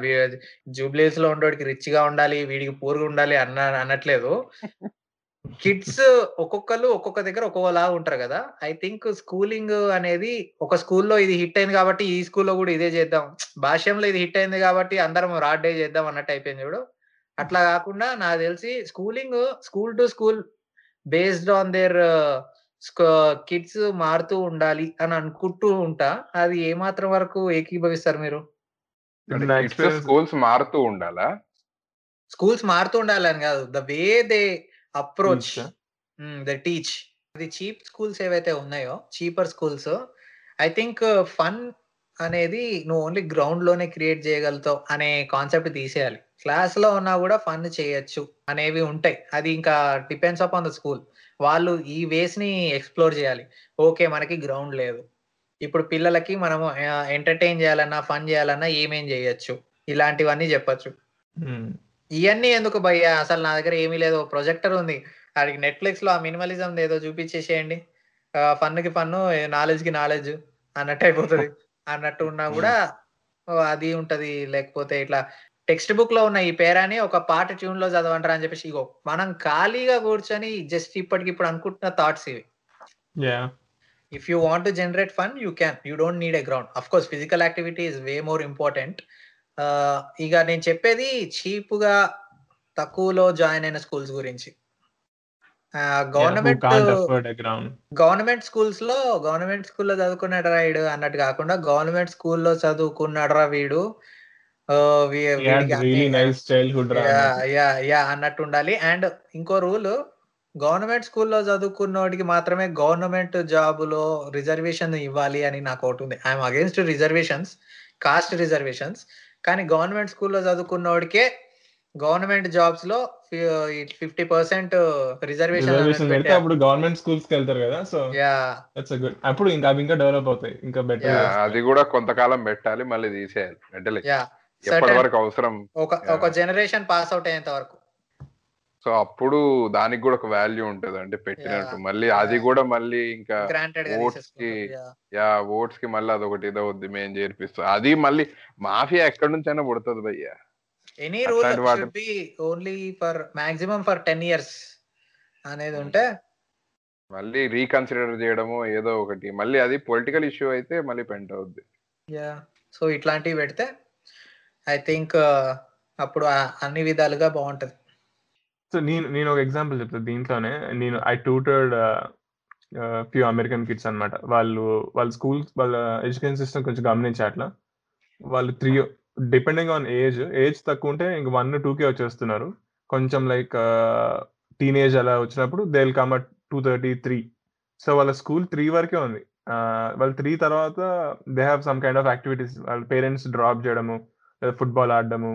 జూబ్లీస్ లో ఉండేవాడికి రిచ్ గా ఉండాలి, వీడికి పూర్గా ఉండాలి అన్నట్లేదు. కిడ్స్ ఒక్కొక్కరు ఒక్కొక్క దగ్గర ఒక్కొక్కలా ఉంటారు కదా. ఐ థింక్ స్కూలింగ్ అనేది ఒక స్కూల్లో ఇది హిట్ అయింది కాబట్టి ఈ స్కూల్లో కూడా ఇదే చేద్దాం, భాష్యంలో ఇది హిట్ అయింది కాబట్టి అందరం రాడ్ డే చేద్దాం అన్నట్టు అయిపోయింది చూడు. అట్లా కాకుండా నాకు తెలిసి schooling school to school based on their kids మారుతూ ఉండాలి అని అనుకుంటూ ఉంటా. అది ఏ మాత్రం వరకు ఏకీభవిస్తారు మీరు? స్కూల్స్ మారుతూ ఉండాలా? స్కూల్స్ మారుతూ ఉండాలని కాదు, the way they approach the teach. అది చీప్ స్కూల్స్ ఏవైతే ఉన్నాయో, cheaper schools, I think fun అనేది నువ్వు ఓన్లీ గ్రౌండ్ లోనే క్రియేట్ చేయగలుగుతావు అనే కాన్సెప్ట్ తీసేయాలి. క్లాస్ లో ఉన్నా కూడా ఫన్ చేయొచ్చు అనేవి ఉంటాయి. అది ఇంకా depends up on the school. వాళ్ళు ఈ వేస్ ని ఎక్స్ప్లోర్ చేయాలి. ఓకే, మనకి గ్రౌండ్ లేదు, ఇప్పుడు పిల్లలకి మనము ఎంటర్టైన్ చేయాలన్నా ఫన్ చేయాలన్నా ఏమేం చేయొచ్చు, ఇలాంటివన్నీ చెప్పచ్చు. ఇవన్నీ ఎందుకు భయ్యా, అసలు నా దగ్గర ఏమీ లేదు, ప్రొజెక్టర్ ఉంది, వాడికి నెట్ఫ్లిక్స్ లో ఆ మినిమలిజం ఏదో చూపించేసేయండి, ఫన్ కి ఫన్, నాలెడ్జ్ కి నాలెడ్జ్ అన్నట్టు అయిపోతుంది. అన్నట్టు ఉన్నా కూడా అది ఉంటది. లేకపోతే ఇట్లా టెక్స్ట్ బుక్ లో ఉన్న ఈ పేరాని ఒక పాట ట్యూన్ లో చదవంటారా అని చెప్పేసి ఇగో మనం ఖాళీగా కూర్చొని జస్ట్ ఇప్పటికి ఇప్పుడు అనుకుంటున్న థాట్స్ ఇవి. If you want to generate fun you can, you don't need a ground. Of course physical activity is way more important. ఇక నేను చెప్పేది చీప్ గా తక్కువలో జాయిన్ అయిన స్కూల్స్ గురించి. గవర్నమెంట్ స్కూల్స్ లో, గవర్నమెంట్ స్కూల్లో చదువుకున్నాడరా వీడు అన్నట్టు కాకుండా, గవర్నమెంట్ స్కూల్లో చదువుకున్నాడరా వీడు అన్నట్టు ఉండాలి. అండ్ ఇంకో రూల్, గవర్నమెంట్ స్కూల్లో చదువుకున్నోడికి మాత్రమే గవర్నమెంట్ జాబులో రిజర్వేషన్ ఇవ్వాలి అని నాకు ఒకటి ఉంది. I'm against reservations, caste reservations, కానీ గవర్నమెంట్ స్కూల్లో చదువుకున్నోడికే గవర్నమెంట్ జాబ్స్ లో 50% రిజర్వేషన్ పెడితే అప్పుడు గవర్నమెంట్ స్కూల్స్ కి వెళ్తారు కదా. So that's good. అప్పుడు ఇంకా ఇంకా డెవలప్ అవుతాయి, ఇంకా బెటర్. అది కూడా కొంతకాలం పెట్టాలి, మళ్ళీ తీసేయాలి. అంటే ఒక జనరేషన్ పాస్ అవుట్ అయ్యేంత వరకు. సో అప్పుడు దానికి కూడా ఒక వాల్యూ ఉంటది, అంటే పెట్టినట్టు. మళ్ళీ అది కూడా మళ్ళీ ఇంకా ఓట్స్ కి మళ్ళీ అదొకటి ఏదో వద్దు మేము చేర్పిస్తాం, అది మళ్ళీ మాఫియా ఎక్కడి నుంచి అయినా పుడుతుంది భయ్యా. Any rule should be only for maximum for 10 years అనేది ఉంటే మళ్ళీ రీకన్సిడర్ చేయడము ఏదో ఒకటి, మళ్ళీ అది పొలిటికల్ ఇష్యూ అయితే మళ్ళీ పెంట్ అవుద్ది. యా, సో ఇట్లాంటివి పెడితే ఐ థింక్ అప్పుడు అన్ని విధాలుగా బాగుంటది. సో నేను ఒక ఎగ్జాంపుల్ చెప్తాను దీంట్లోనే. నేను I tutored few American kids అన్నమాట. వాళ్ళ స్కూల్, వాళ్ళ ఎడ్యుకేషన్ సిస్టమ్ కొంచెం గమనించే అట్లా. వాళ్ళు త్రీ, డిపెండింగ్ ఆన్ ఏజ్ తక్కువ ఉంటే ఇంక 1-2కే వచ్చేస్తున్నారు. కొంచెం లైక్ టీనేజ్ అలా వచ్చినప్పుడు they will come at 2:33. So వాళ్ళ స్కూల్ 3 వరకే ఉంది. వాళ్ళ 3 తర్వాత they have some kind of activities. వాళ్ళ పేరెంట్స్ డ్రాప్ చేయడము, ఫుట్బాల్ ఆడడము,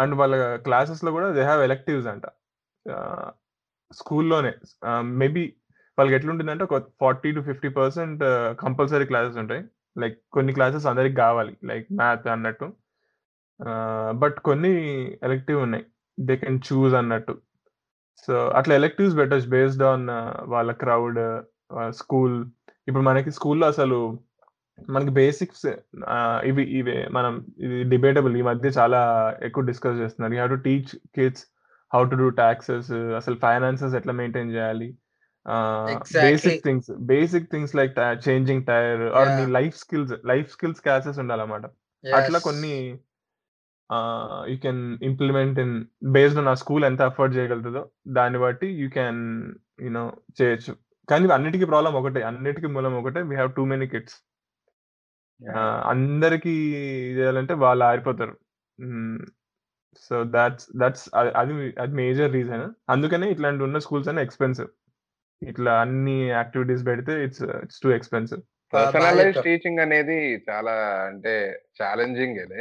అండ్ వాళ్ళ క్లాసెస్లో కూడా దే హ్యావ్ ఎలెక్టివ్స్ అంట స్కూల్లోనే. మేబీ వాళ్ళకి ఎట్లుంటుందంటే ఒక 40-50% కంపల్సరీ క్లాసెస్ ఉంటాయి. లైక్ కొన్ని క్లాసెస్ అందరికి కావాలి, లైక్ మ్యాథ్ అన్నట్టు. బట్ కొన్ని ఎలెక్టివ్ ఉన్నాయి, దే కెన్ చూజ్ అన్నట్టు. సో అట్లా ఎలెక్టివ్స్ బెటర్ బేస్డ్ ఆన్ వాళ్ళ క్రౌడ్, స్కూల్. ఇప్పుడు మనకి స్కూల్లో అసలు మనకి బేసిక్స్ ఇవే మనం, ఇది డిబేటబుల్. ఈ మధ్య చాలా ఎక్కువ డిస్కస్ చేస్తున్నారు. You have to teach kids how to do taxes, అసలు ఫైనాన్సెస్ ఎట్లా మెయింటైన్ చేయాలి, basic things like changing tyre or మీ లైఫ్ స్కిల్స్ క్లాసెస్ ఉండాలన్నమాట. అట్లా కొన్ని you can implement in based on ఆ స్కూల్ ఎంత అఫోర్డ్ చేయగలుగుతుందో దాన్ని బట్టి యూ క్యాన్ యూనో చేయొచ్చు. కానీ అన్నిటికీ ప్రాబ్లం ఒకటే, అన్నిటికీ మూలం ఒకటే, we have too many kids. అందరికీ చేయాలంటే వాళ్ళు ఆరిపోతారు. సో దాట్స్ అది మేజర్ రీజన్. అందుకనే ఇట్లాంటి ఉన్న స్కూల్స్ అనే ఎక్స్పెన్సివ్. ఇట్లా అన్ని యాక్టివిటీస్ పెడితే it's too expensive. Personalised teaching అనేది చాలా, అంటే ఛాలెంజింగ్ అదే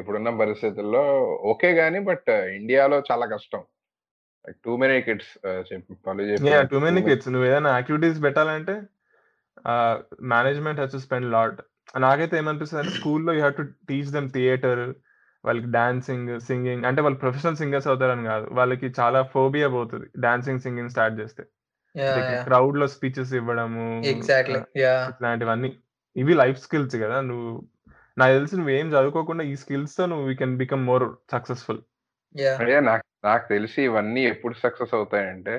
ఇప్పుడున్న పరిస్థితుల్లో. ఓకే గానీ బట్ ఇండియాలో చాలా కష్టం. టూ మెనీ కిడ్స్ నువ్వు ఏదైనా యాక్టివిటీస్ పెట్టాలంటే management has to spend lot. నాకైతే ఏమనిపిస్తుంది అంటే స్కూల్లో you have to teach them theatre, వాళ్ళకి డాన్సింగ్, సింగింగ్. అంటే వాళ్ళు ప్రొఫెషనల్ సింగర్స్ అవుతారని కాదు, వాళ్ళకి చాలా ఫోబియా పోతుంది డాన్సింగ్, సింగింగ్ స్టార్ట్ చేస్తే. క్రౌడ్ లో స్పీచెస్ ఇవ్వడము, ఇట్లాంటివన్నీ. ఇవి లైఫ్ స్కిల్స్ కదా. నువ్వు, నాకు తెలిసి నువ్వేం చదువుకోకుండా ఈ స్కిల్స్ తో నువ్వు you can become more successful. నాకు తెలిసి ఇవన్నీ ఎప్పుడు సక్సెస్ అవుతాయంటే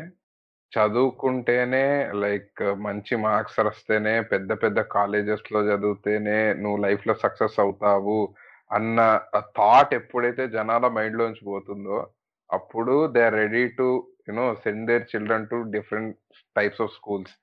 చదువుకుంటేనే లైక్ మంచి మార్క్స్ వస్తేనే పెద్ద పెద్ద కాలేజెస్ లో చదివితేనే నువ్వు లైఫ్ లో సక్సెస్ అవుతావు అన్న థాట్ ఎప్పుడైతే జనాల మైండ్ లోంచి పోతుందో అప్పుడు they are ready to send their children to different types of schools.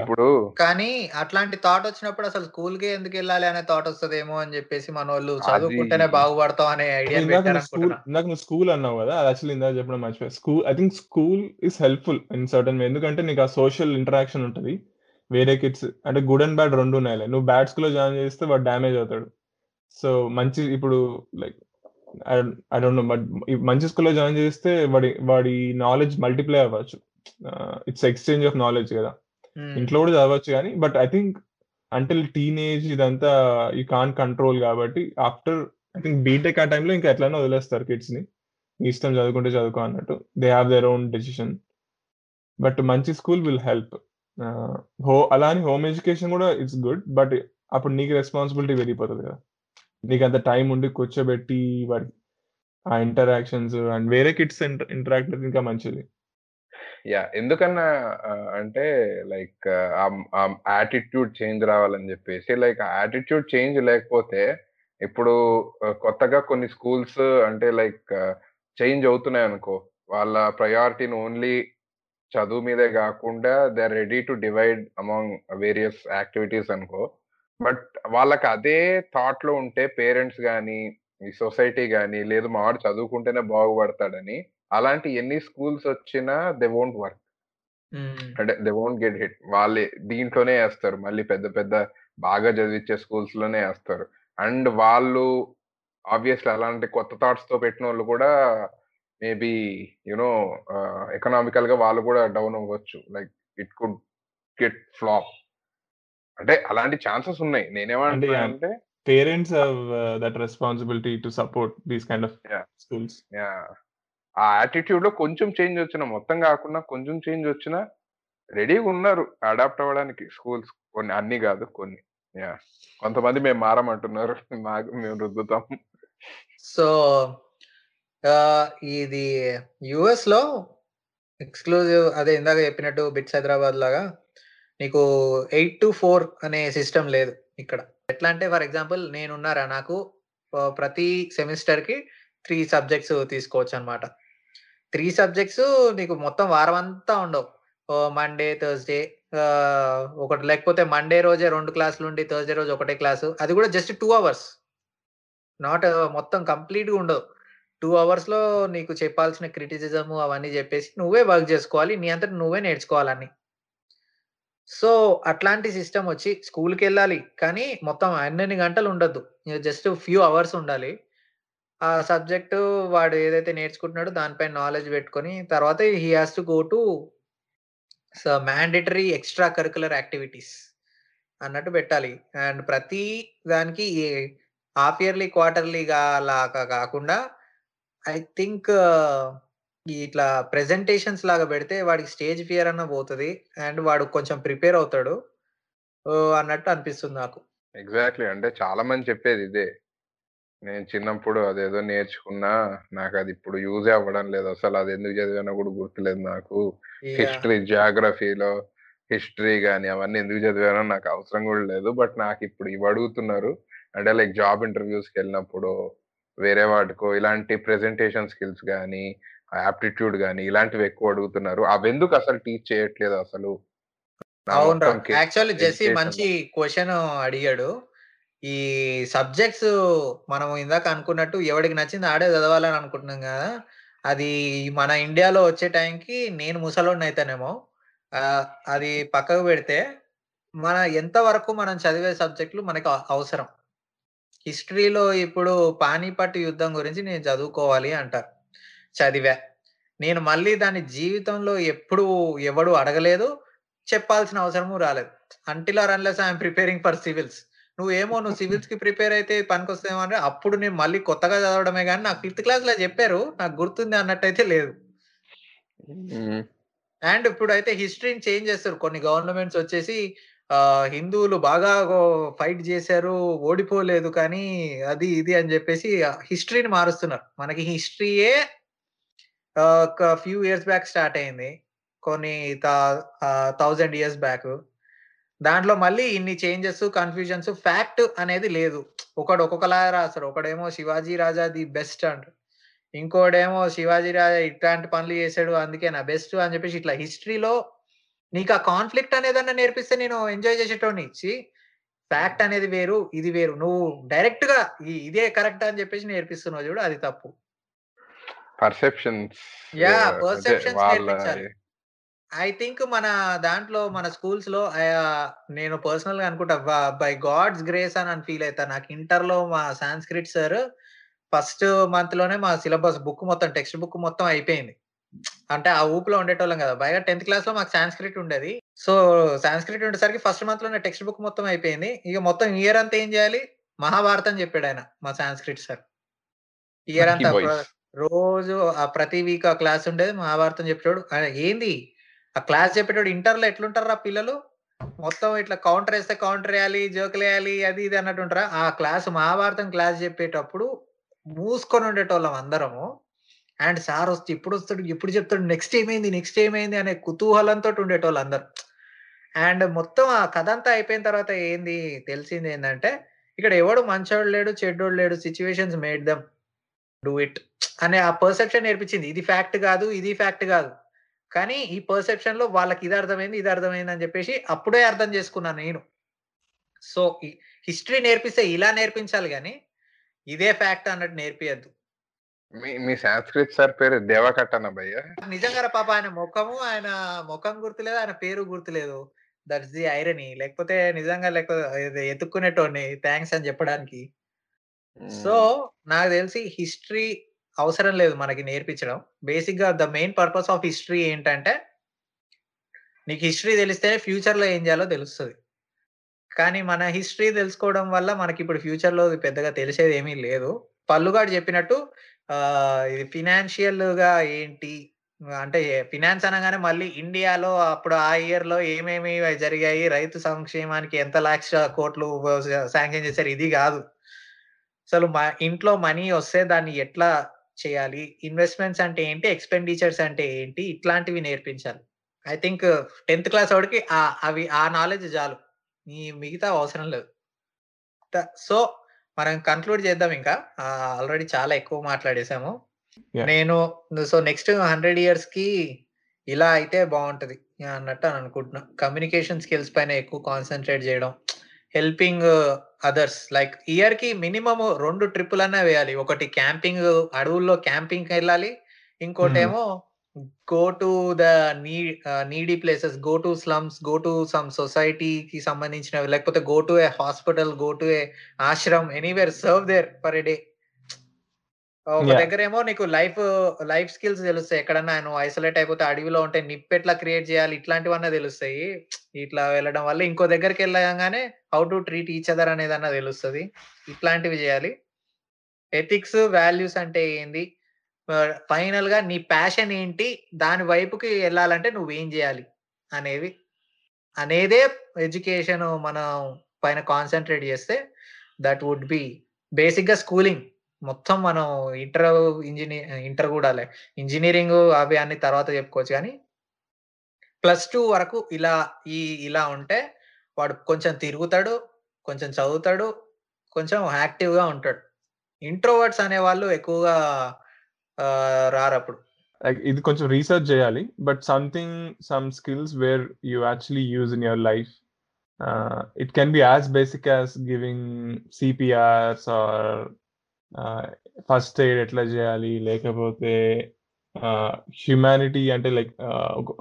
ఇప్పుడు కానీ అట్లాంటి థాట్ వచ్చినప్పుడు అసలు స్కూల్ కి ఎందుకు వెళ్ళాలి అనే థాట్ వస్తదేమో అని చెప్పేసి మన వాళ్ళు చదువుకుంటేనే బాగుపడతాం అనే ఐడియా పెట్టారనుకుంటున్నా. నాకు నువ్వు స్కూల్ అన్నావు కదా, అది యాక్చువల్లీ ఇందాక చెప్పడం మర్చిపోయా. School I think school is helpful in certain way, ఎందుకంటే నీకు ఆ సోషల్ ఇంటరాక్షన్ ఉంటుంది వేరే కిడ్స్ అంటే గుడ్ అండ్ బ్యాడ్ రెండు ఉన్నాయి. నువ్వు బ్యాడ్ స్కూల్ లో జాయిన్ చేస్తే వాడు డ్యామేజ్ అవుతాడు. సో మంచి ఇప్పుడు like I don't know but మంచి స్కూల్లో జాయిన్ చేస్తే వాడి నాలెడ్జ్ మల్టిప్లై అవ్వచ్చు, ఇట్స్ ఎక్స్చేంజ్ ఆఫ్ నాలెడ్జ్ కదా. ఇంట్లో కూడా చదవచ్చు కానీ but I think until teenage ఇదంతా యూ కాంట్ కంట్రోల్ కాబట్టి ఆఫ్టర్ ఐ థింక్ బీటెక్ ఆ టైంలో ఇంకా ఎట్లైనా వదిలేస్తారు కిడ్స్ ని, ఇష్టం చదువుకుంటే చదువుకో అన్నట్టు. They have their own decision. But మంచి స్కూల్ విల్ హెల్ప్. అలానే హోమ్ ఎడ్యుకేషన్ కూడా ఇట్స్ గుడ్, బట్ అప్పుడు నీకు రెస్పాన్సిబిలిటీ పెరిగిపోతుంది కదా, నీకు అంత టైం ఉండి కూర్చోబెట్టి వాడి ఆ ఇంటరాక్షన్స్ అండ్ వేరే కిడ్స్ ఇంటరాక్ట్ అయితే ఇంకా మంచిది. యా, ఎందుకన్నా అంటే లైక్ యాటిట్యూడ్ చేంజ్ రావాలని చెప్పేసి, లైక్ యాటిట్యూడ్ చేంజ్ లేకపోతే ఇప్పుడు కొత్తగా కొన్ని స్కూల్స్ అంటే లైక్ చేంజ్ అవుతున్నాయి అనుకో, వాళ్ళ ప్రయారిటీని ఓన్లీ చదువు మీదే కాకుండా they are ready to divide among various activities అనుకో. బట్ వాళ్ళకి అదే థాట్ లో ఉంటే పేరెంట్స్ కానీ ఈ సొసైటీ కానీ లేదు మా వాడు చదువుకుంటేనే బాగుపడతాడని అలాంటి ఎన్ని స్కూల్స్ వచ్చినా దే వోంట్ వర్క్, అంటే దే వోంట్ గెట్ హిట్. వాళ్ళే దీంట్లోనే వేస్తారు, మళ్ళీ పెద్ద పెద్ద బాగా చదివించే స్కూల్స్ లోనే వేస్తారు. అండ్ వాళ్ళు ఆబ్వియస్లీ అలాంటి కొత్త థాట్స్ తో పెట్టిన వాళ్ళు కూడా మేబీ యునో ఎకనామికల్ గా వాళ్ళు కూడా డౌన్ అవ్వచ్చు, like it could get flop. అంటే అలాంటి ఛాన్సెస్ ఉన్నాయి. నేనేమంటే parents have that responsibility to support these kind of schools. Yeah, ఆ యాటిట్యూడ్ లో కొంచెం చేంజ్ వచ్చినా, మొత్తం కాకుండా కొంచెం చేంజ్ వచ్చినా రెడీగా ఉన్నారు అడాప్ట్ అవ్వడానికి స్కూల్స్. కొన్ని, అన్ని కాదు, కొన్ని. యా, కొంతమంది మేము మారమంటున్నారు, మాకు మేము రుద్దుతాం. సో ఇది యుఎస్ లో ఎక్స్క్లూజివ్, అదే ఇందాక చెప్పినట్టు బిట్స్ హైదరాబాద్ లాగా నీకు 8 to 4 అనే సిస్టమ్ లేదు ఇక్కడ. ఎట్లా అంటే ఫర్ ఎగ్జాంపుల్ నేనున్నారా, నాకు ప్రతి సెమిస్టర్కి 3 సబ్జెక్ట్స్ తీసుకోవచ్చు అనమాట. 3 సబ్జెక్ట్స్ నీకు మొత్తం వారం అంతా ఉండవు. మండే థర్స్డే ఒకటి, లేకపోతే మండే రోజే 2 క్లాసులు ఉండి థర్స్డే రోజు ఒకటే క్లాసు, అది కూడా జస్ట్ 2 hours, నాట్ మొత్తం కంప్లీట్గా ఉండదు. 2 hours లో నీకు చెప్పాల్సిన క్రిటిసిజము అవన్నీ చెప్పేసి నువ్వే వర్క్ చేసుకోవాలి, నీ అంతటి నువ్వే నేర్చుకోవాలని. సో అట్లాంటి సిస్టమ్ వచ్చి స్కూల్కి వెళ్ళాలి కానీ మొత్తం అన్ని గంటలు ఉండద్దు, జస్ట్ ఫ్యూ అవర్స్ ఉండాలి. ఆ సబ్జెక్టు వాడు ఏదైతే నేర్చుకుంటున్నాడో దానిపై నాలెడ్జ్ పెట్టుకొని తర్వాత he has to go to mandatory extra curricular activities అన్నట్టు పెట్టాలి. అండ్ ప్రతి దానికి హాఫ్ ఇయర్లీ క్వార్టర్లీగా లాగా కాకుండా ఐ థింక్ ఇట్లా ప్రెజెంటేషన్స్ లాగా పెడితే వాడికి స్టేజ్ ఫియర్ అన్న పోతుంది అండ్ వాడు కొంచెం ప్రిపేర్ అవుతాడు అన్నట్టు అనిపిస్తుంది నాకు. ఎగ్జాక్ట్లీ, అంటే చాలా మంది చెప్పేది ఇదే. నేను చిన్నప్పుడు అదేదో నేర్చుకున్నా, నాకు అది ఇప్పుడు యూజ్ అవ్వడం లేదు, అసలు అది ఎందుకు చదివానో కూడా గుర్తులేదు నాకు. హిస్టరీ జియోగ్రఫీలో హిస్టరీ కానీ అవన్నీ ఎందుకు చదివానో నాకు అవసరం కూడా లేదు, బట్ నాకు ఇప్పుడు ఇవి అడుగుతున్నారు అంటే లైక్ జాబ్ ఇంటర్వ్యూస్కి వెళ్ళినప్పుడు వేరే వాటికో ఇలాంటి ప్రెజెంటేషన్ స్కిల్స్ కానీ యాప్టిట్యూడ్ కానీ ఇలాంటివి ఎక్కువ అడుగుతున్నారు. అవెందుకు అసలు టీచ్ చేయట్లేదు అసలు. యాక్చువల్లీ జెసి మంచి క్వశ్చన్ అడిగాడు. ఈ సబ్జెక్ట్స్ మనం ఇందాక అనుకున్నట్టు ఎవడికి నచ్చింది ఆడే చదవాలని అనుకుంటున్నాం కదా, అది మన ఇండియాలో వచ్చే టైంకి నేను ముసలోడిని అయితేనేమో. అది పక్కకు పెడితే మన ఎంతవరకు మనం చదివే సబ్జెక్టులు మనకి అవసరం. హిస్టరీలో ఇప్పుడు పానీపట్ యుద్ధం గురించి నేను చదువుకోవాలి అంటారు, చదివా నేను, మళ్ళీ దాని జీవితంలో ఎప్పుడు ఎవడు అడగలేదు, చెప్పాల్సిన అవసరము రాలేదు. Until or unless I'm preparing for civils. నువ్వేమో నువ్వు సివిల్స్కి ప్రిపేర్ అయితే పనికొస్తాయేమో అంటే అప్పుడు నేను మళ్ళీ కొత్తగా చదవడమే కానీ నాకు 5th క్లాస్లో చెప్పారు నాకు గుర్తుంది అన్నట్టయితే లేదు. అండ్ ఇప్పుడు అయితే హిస్టరీని చేంజ్ చేస్తారు, కొన్ని గవర్నమెంట్స్ వచ్చేసి హిందువులు బాగా ఫైట్ చేశారు ఓడిపోలేదు కానీ అది ఇది అని చెప్పేసి హిస్టరీని మారుస్తున్నారు. మనకి హిస్టరీయే ఫ్యూ ఇయర్స్ బ్యాక్ స్టార్ట్ అయింది, కొన్ని 1000 years బ్యాక్. దాంట్లో మళ్ళీ ఇన్ని చేంజెస్, కన్ఫ్యూజన్స్, ఫ్యాక్ట్ అనేది లేదు. ఒకడు ఒక్కొక్కలా రాస్తాడు. ఒకడేమో శివాజీ రాజా ది బెస్ట్ అంటాడు, ఇంకోడేమో శివాజీ రాజా ఇట్లాంటి పనులు చేశాడు అందుకే నా బెస్ట్ అని చెప్పేసి ఇట్లా హిస్టరీలో నీకు ఆ కాన్ఫ్లిక్ట్ అనేదన్నా నేర్పిస్తే నేను ఎంజాయ్ చేసేటోని. ఇచ్చి ఫ్యాక్ట్ అనేది వేరు, ఇది వేరు, నువ్వు డైరెక్ట్ గా ఇదే కరెక్ట్ అని చెప్పేసి నేర్పిస్తున్నావు చూడు, అది తప్పు. పర్సెప్షన్స్ నేర్పించాలి. ఐ థింక్ మన దాంట్లో మన స్కూల్స్ లో నేను పర్సనల్ గా అనుకుంటా, బై గాడ్స్ గ్రేస్ అని ఫీల్ అవుతా. నాకు ఇంటర్ లో మా సాంస్క్రిట్ సార్ ఫస్ట్ మంత్ లోనే మా సిలబస్ బుక్ మొత్తం, టెక్స్ట్ బుక్ మొత్తం అయిపోయింది. అంటే ఆ ఊపులో ఉండేటోళ్ళం కదా, బయట 10th class లో మాకు సాంస్క్రిట్ ఉండేది. సో సాంస్క్రిట్ ఉండేసరికి ఫస్ట్ మంత్ లోనే టెక్స్ట్ బుక్ మొత్తం అయిపోయింది. ఇక మొత్తం ఇయర్ అంతా ఏం చేయాలి, మహాభారతం చెప్పాడు ఆయన మా సాంస్క్రిట్ సార్. ఇయర్ అంతా రోజు ప్రతి వీక్ ఆ క్లాస్ ఉండేది, మహాభారతం చెప్పాడు. ఏంది ఆ క్లాస్ చెప్పేటోడు, ఇంటర్లో ఎట్లుంటారా పిల్లలు, మొత్తం ఇట్లా కౌంటర్ వేస్తే కౌంటర్ వేయాలి, జోకులు వేయాలి, అది ఇది అన్నట్టు ఉంటారా. ఆ క్లాస్ మహాభారతం క్లాస్ చెప్పేటప్పుడు మూసుకొని ఉండేటోళ్ళం అందరము. అండ్ సార్ వస్తే ఇప్పుడు వస్తాడు, ఇప్పుడు చెప్తాడు, నెక్స్ట్ ఏమైంది అనే కుతూహలంతో ఉండేటోళ్ళు అందరు. అండ్ మొత్తం ఆ కథ అంతా అయిపోయిన తర్వాత ఏంది తెలిసింది ఏంటంటే, ఇక్కడ ఎవడు మంచోడు లేడు, చెడ్డోడు లేడు, situations made them do it అనే ఆ పర్సెప్షన్ నేర్పించింది. ఇది ఫ్యాక్ట్ కాదు కానీ ఈ పర్సెప్షన్ లో వాళ్ళకి ఇది అర్థమైంది, ఇది అర్థమైంది అని చెప్పేసి అప్పుడే అర్థం చేసుకున్నాను నేను. సో హిస్టరీ నేర్పిస్తే ఇలా నేర్పించాలి కానీ ఇదే ఫ్యాక్ట్ అన్నట్టు నేర్పియద్దు. మీ సంస్కృత్ సార్ పేరు దేవకట్టన భయ్య, నిజంగా పాప. ఆయన ముఖం గుర్తులేదు, ఆయన పేరు గుర్తులేదు. That's the irony. లేకపోతే నిజంగా లేకపోతే ఎత్తుక్కునేటోడిని థ్యాంక్స్ అని చెప్పడానికి. సో నాకు తెలిసి హిస్టరీ అవసరం లేదు మనకి నేర్పించడం. బేసిక్ గా the main purpose of history ఏంటంటే, నీకు హిస్టరీ తెలిస్తే ఫ్యూచర్ లో ఏం చేయాలో తెలుస్తుంది. కానీ మన హిస్టరీ తెలుసుకోవడం వల్ల మనకి ఇప్పుడు ఫ్యూచర్ లో పెద్దగా తెలిసేది ఏమీ లేదు. పల్లుగాడు చెప్పినట్టు ఇది ఫినాన్షియల్ గా ఏంటి అంటే, ఫినాన్స్ అనగానే మళ్ళీ ఇండియాలో అప్పుడు ఆ ఇయర్ లో ఏమేమి జరిగాయి, రైతు సంక్షేమానికి ఎంత ₹1,00,000 కోట్లు శాంక్షన్ చేశారు, ఇది కాదు. అసలు మా ఇంట్లో మనీ వస్తే దాన్ని ఎట్లా చేయాలి, ఇన్వెస్ట్మెంట్స్ అంటే ఏంటి, ఎక్స్పెండిచర్స్ అంటే ఏంటి, ఇట్లాంటివి నేర్పించాలి. ఐ థింక్ 10th class వాడికి అవి ఆ నాలెడ్జ్ చాలు, నీ మిగతా అవసరం లేదు. సో మనం కన్క్లూడ్ చేద్దాం, ఇంకా ఆల్రెడీ చాలా ఎక్కువ మాట్లాడేసాము. సో నెక్స్ట్ 100 years కి ఇలా అయితే బాగుంటది అన్నట్టు అని అనుకుంటున్నా. కమ్యూనికేషన్ స్కిల్స్ పైన ఎక్కువ కాన్సన్ట్రేట్ చేయడం, హెల్పింగ్ అదర్స్. లైక్ ఇయర్ కి మినిమమ్ 2 trips అన్నా వేయాలి. ఒకటి క్యాంపింగ్, అడవుల్లో క్యాంపింగ్కి వెళ్ళాలి. ఇంకోటేమో go to the needy places, go to slums, go to some సొసైటీకి సంబంధించినవి, లేకపోతే go to a hospital, go to a ashram, anywhere, serve there for a day. ఒక దగ్గర ఏమో నీకు లైఫ్ స్కిల్స్ తెలుస్తాయి. ఎక్కడన్నా నువ్వు ఐసోలేట్ అయిపోతే అడవిలో ఉంటే నిప్ ఎట్లా క్రియేట్ చేయాలి, ఇట్లాంటివన్నా తెలుస్తాయి ఇట్లా వెళ్ళడం వల్ల. ఇంకో దగ్గరికి వెళ్ళగానే how to treat each other అనేదన్నా తెలుస్తుంది. ఇట్లాంటివి చేయాలి. ఎథిక్స్, వాల్యూస్ అంటే ఏంది, ఫైనల్ గా నీ ప్యాషన్ ఏంటి, దాని వైపుకి వెళ్ళాలంటే నువ్వేం చేయాలి అనేదే ఎడ్యుకేషన్ మనం పైన కాన్సన్ట్రేట్ చేస్తే దట్ వుడ్ బి బేసిక్ గా స్కూలింగ్ మొత్తం. మనం ఇంటర్ కూడా ఇంజనీరింగ్ అవి అన్ని తర్వాత చెప్పుకోవచ్చు, కానీ +2 వరకు ఇలా ఉంటే వాడు కొంచెం తిరుగుతాడు, కొంచెం చదువుతాడు, కొంచెం యాక్టివ్ గా ఉంటాడు. ఇంట్రోవర్ట్స్ అనే వాళ్ళు ఎక్కువగా రారప్పుడు. ఇది కొంచెం రీసెర్చ్ చేయాలి, but some skills where you actually use in your life. It can be as basic as giving CPRs or first aid ఎట్లా చేయాలి, లేకపోతే హ్యుమానిటీ అంటే లైక్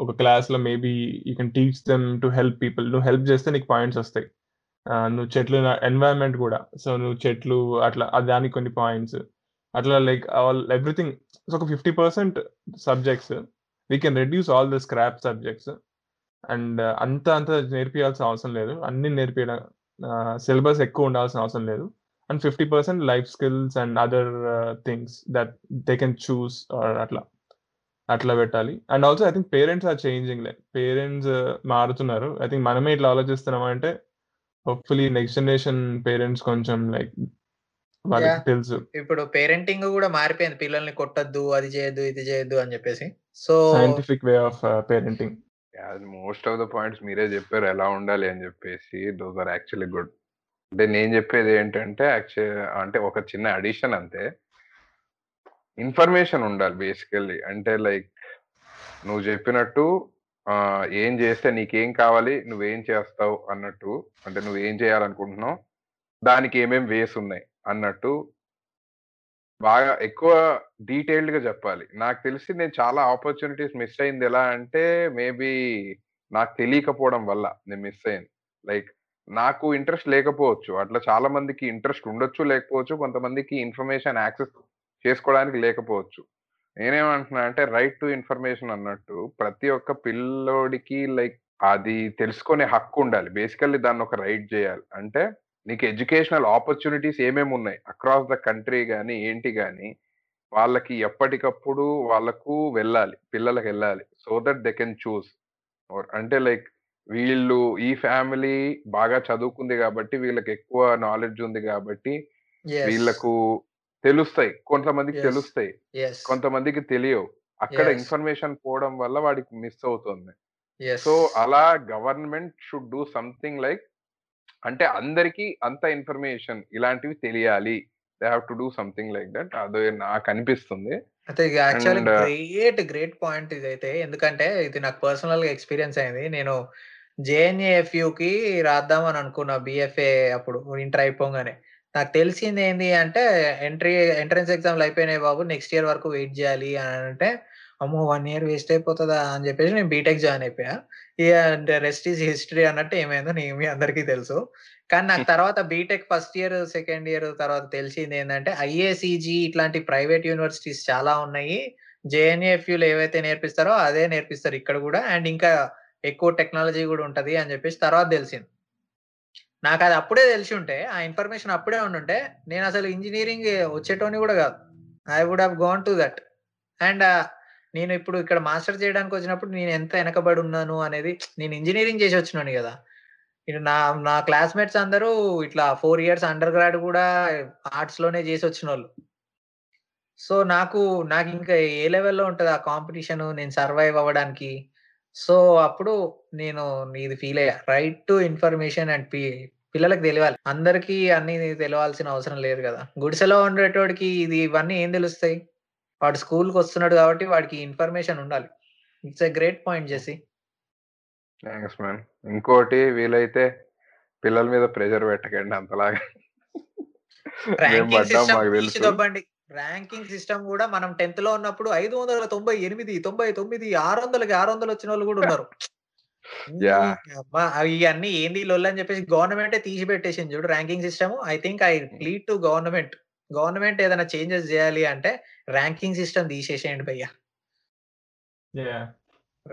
ఒక క్లాస్లో maybe you can teach them to help people. నువ్వు help చేస్తే నీకు points వస్తాయి. నువ్వు చెట్లు, ఎన్వైరన్మెంట్ కూడా, సో నువ్వు చెట్లు అట్లా దానికి కొన్ని పాయింట్స్ అట్లా, లైక్ ఆల్ ఎవ్రీథింగ్. సో ఒక 50% subjects we can reduce all the scrap subjects. And అంత నేర్పించాల్సిన అవసరం లేదు, అన్ని నేర్పించడం, సిలబస్ ఎక్కువ ఉండాల్సిన అవసరం లేదు. And 50% life skills and other things that they can choose or atla vettali. And also I think parents are changing, like parents maarutunnaru. I think maname itla aalochistunnam ante hopefully next generation parents koncham like vaaliki telusu. Ippudu parenting kuda maaripoyindi, pillalni kottaddu, adi cheyaddu, idi cheyaddu ani cheppesi So scientific way of parenting. Yeah, most of the points మీరే చెప్పారు ఎలా ఉండాలి అని చెప్పేసి. Those are actually good. అంటే నేను చెప్పేది ఏంటంటే అంటే ఒక చిన్న అడిషన్ అంతే, ఇన్ఫర్మేషన్ ఉండాలి బేసికల్లీ. అంటే లైక్ నువ్వు చెప్పినట్టు ఏం చేస్తే నీకేం కావాలి, నువ్వేం చేస్తావు అన్నట్టు, అంటే నువ్వేం చేయాలనుకుంటున్నావు, దానికి ఏమేమి వేస్ ఉన్నాయి అన్నట్టు బాగా ఎక్కువ డీటెయిల్డ్గా చెప్పాలి. నాకు తెలిసి నేను చాలా ఆపర్చునిటీస్ మిస్ అయింది. ఎలా అంటే మేబీ నాకు తెలియకపోవడం వల్ల నేను మిస్ అయ్యాను. లైక్ నాకు ఇంట్రెస్ట్ లేకపోవచ్చు, అట్లా చాలా మందికి ఇంట్రెస్ట్ ఉండొచ్చు లేకపోవచ్చు, కొంతమందికి ఇన్ఫర్మేషన్ యాక్సెస్ చేసుకోవడానికి లేకపోవచ్చు. నేనేమంటున్నా అంటే రైట్ టు ఇన్ఫర్మేషన్ అన్నట్టు ప్రతి ఒక్క పిల్లోడికి లైక్ అది తెలుసుకునే హక్కు ఉండాలి. బేసికల్లీ దాన్ని ఒక రైట్ చేయాలి. అంటే నీకు ఎడ్యుకేషనల్ ఆపర్చునిటీస్ ఏమేమి ఉన్నాయి అక్రాస్ ద కంట్రీ కానీ ఏంటి కానీ వాళ్ళకి ఎప్పటికప్పుడు వాళ్ళకు వెళ్ళాలి, పిల్లలకు వెళ్ళాలి, so that they can choose. అంటే లైక్ వీళ్ళు ఈ ఫ్యామిలీ బాగా చదువుకుంది కాబట్టి వీళ్ళకి ఎక్కువ నాలెడ్జ్ ఉంది కాబట్టి వీళ్ళకు తెలుస్తాయి, కొంతమందికి తెలుస్తాయి, కొంతమందికి తెలియవు. అక్కడ ఇన్ఫర్మేషన్ పోవడం వల్ల వాడికి మిస్ అవుతుంది. సో అలా government should do something like, అంటే అందరికీ అంత ఇన్ఫర్మేషన్ ఇలాంటివి తెలియాలి. They have to do something like that. అదే నాకు అనిపిస్తుంది. అయితే యాక్చువల్లీ గ్రేట్ గ్రేట్ పాయింట్ ఇదైతే, ఎందుకంటే ఇది నాకు పర్సనల్ గా ఎక్స్పీరియన్స్ అయింది. నేను JNAFU కి రాద్దాం అని అనుకున్నా, BFA అప్పుడు ఇంటర్ అయిపోగానే. నాకు తెలిసింది ఏంటి అంటే ఎంట్రన్స్ ఎగ్జామ్లు అయిపోయినాయి బాబు, నెక్స్ట్ ఇయర్ వరకు వెయిట్ చేయాలి అని. అంటే అమ్మో 1 year వేస్ట్ అయిపోతుందా అని చెప్పేసి నేను బీటెక్ జాయిన్ అయిపోయా. రెస్ట్ ఈజ్ హిస్టరీ అన్నట్టు ఏమైందో మీ అందరికీ తెలుసు. కానీ నాకు తర్వాత BTech first year second year తర్వాత తెలిసింది ఏంటంటే IACG ఇట్లాంటి ప్రైవేట్ యూనివర్సిటీస్ చాలా ఉన్నాయి. JNAFUలు ఏవైతే నేర్పిస్తారో అదే నేర్పిస్తారు ఇక్కడ కూడా, అండ్ ఇంకా ఎక్కువ టెక్నాలజీ కూడా ఉంటుంది అని చెప్పేసి తర్వాత తెలిసింది. నాకు అది అప్పుడే తెలిసి ఉంటే, ఆ ఇన్ఫర్మేషన్ అప్పుడే ఉండుంటే నేను అసలు ఇంజనీరింగ్ వచ్చేటోని కూడా కాదు. I would have gone to that. And నేను ఇప్పుడు ఇక్కడ మాస్టర్ చేయడానికి వచ్చినప్పుడు నేను ఎంత వెనకబడి ఉన్నాను అనేది, నేను ఇంజనీరింగ్ చేసి వచ్చినాను కదా, నా క్లాస్మేట్స్ అందరూ ఇట్లా 4 years అండర్ గ్రాడ్ కూడా ఆర్ట్స్ లోనే చేసి వచ్చిన వాళ్ళు. సో నాకు ఇంకా ఏ లెవెల్లో ఉంటుంది ఆ కాంపిటీషన్ నేను సర్వైవ్ అవ్వడానికి. సో అప్పుడు నేను ఇది ఫీల్ అయ్యా, రైట్ టు ఇన్ఫర్మేషన్ అండ్ పిల్లలకు తెలియాలి. అందరికీ అన్ని తెలియాల్సిన అవసరం లేదు కదా. గుడిసెలో ఉండేటోడికి ఇది ఇవన్నీ ఏం తెలుస్తాయి? వాడు స్కూల్కి వస్తున్నాడు కాబట్టి వాడికి ఇన్ఫర్మేషన్ ఉండాలి. ఇట్స్ ఎ గ్రేట్ పాయింట్ చేసి. Thanks man. ఇంకోటి, వీలైతే పిల్లల మీద ప్రెషర్ పెట్టకండి అంతలాగా. ర్యాంకింగ్ సిస్టమ్ కూడా మనం 10th లో ఉన్నప్పుడు 598, 99, 600 వచ్చిన వాళ్ళు కూడా ఉన్నారు. ఇవన్నీ ఏంది లొల్లు అని చెప్పేసి గవర్నమెంటే తీసి పెట్టేసింది చూడు ranking system. I think I plead to government ఏదైనా చేంజెస్ చేయాలి అంటే ర్యాంకింగ్ సిస్టమ్ తీసేసేయండి భయ్యా.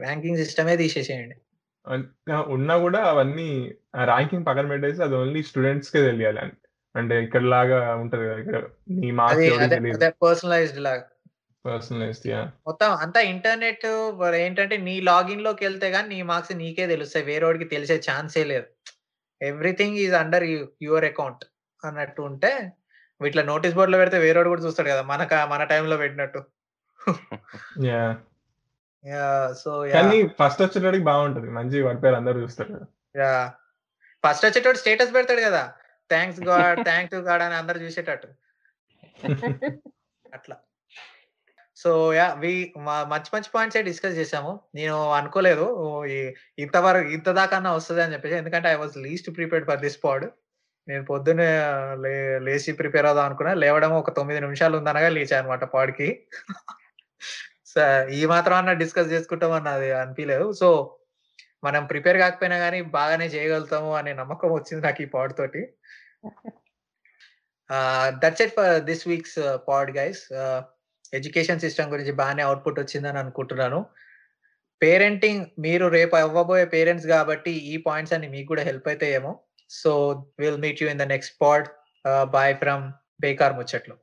ర్యాంకింగ్ సిస్టమే తీసేసేయండి. ఉన్నా కూడా అవన్నీ ర్యాంకింగ్ పక్కన పెట్టేసి అది ఓన్లీ స్టూడెంట్స్ కే తెలియాలి. అంటే ఇక్కడ లాగా ఉంటది మొత్తం అంతా ఇంటర్నెట్ ఏంటంటే నీ లాగిన్ లోకి వెళ్తే గానీ నీ మార్క్స్ నీకే తెలుస్తాయి, వేరేవాడికి తెలిసే ఛాన్సే లేదు. Everything is under your account అన్నట్టు ఉంటే, ఇట్లా నోటీస్ బోర్డ్ లో పెడితే వేరేవాడు కూడా చూస్తాడు కదా మన టైంలో పెట్టినట్టు. సో ఫస్ట్ వచ్చేటోడికి బాగుంటది, మంచి వర్పేరు అందరూ చూస్తారు కదా. ఫస్ట్ వచ్చేటోడు స్టేటస్ పెడతాడు కదా, thanks god thank to god అని అందరు చూసేటట్టు అట్లా. సో యా మంచి మంచి పాయింట్స్ అయితే డిస్కస్ చేసాము. నేను అనుకోలేదు ఇంతవరకు ఇంత దాకాన్నా వస్తుంది అని చెప్పేసి, ఎందుకంటే I was least prepared for this pod. నేను పొద్దున్నే లేచి ప్రిపేర్ అవుదాం అనుకున్నా, లేవడం ఒక 9 నిమిషాలు ఉందనగా లేచాను అనమాట పాడ్కి. సో ఈ మాత్రం అన్న డిస్కస్ చేసుకుంటాం అన్నది అనిపించలేదు. సో మనం ప్రిపేర్ కాకపోయినా కానీ బాగానే చేయగలుగుతాము అనే నమ్మకం వచ్చింది నాకు ఈ పాడ్ తోటి. That's it for this week's pod guys. Education system గురించి బాగానే అవుట్పుట్ వచ్చిందని అనుకుంటున్నాను. పేరెంటింగ్, మీరు రేపు అవ్వబోయే పేరెంట్స్ కాబట్టి ఈ పాయింట్స్ అన్ని మీకు కూడా హెల్ప్ అవుతాయేమో. So will meet you in the next pod. Bye from బేకార్ ముచ్చట్లు.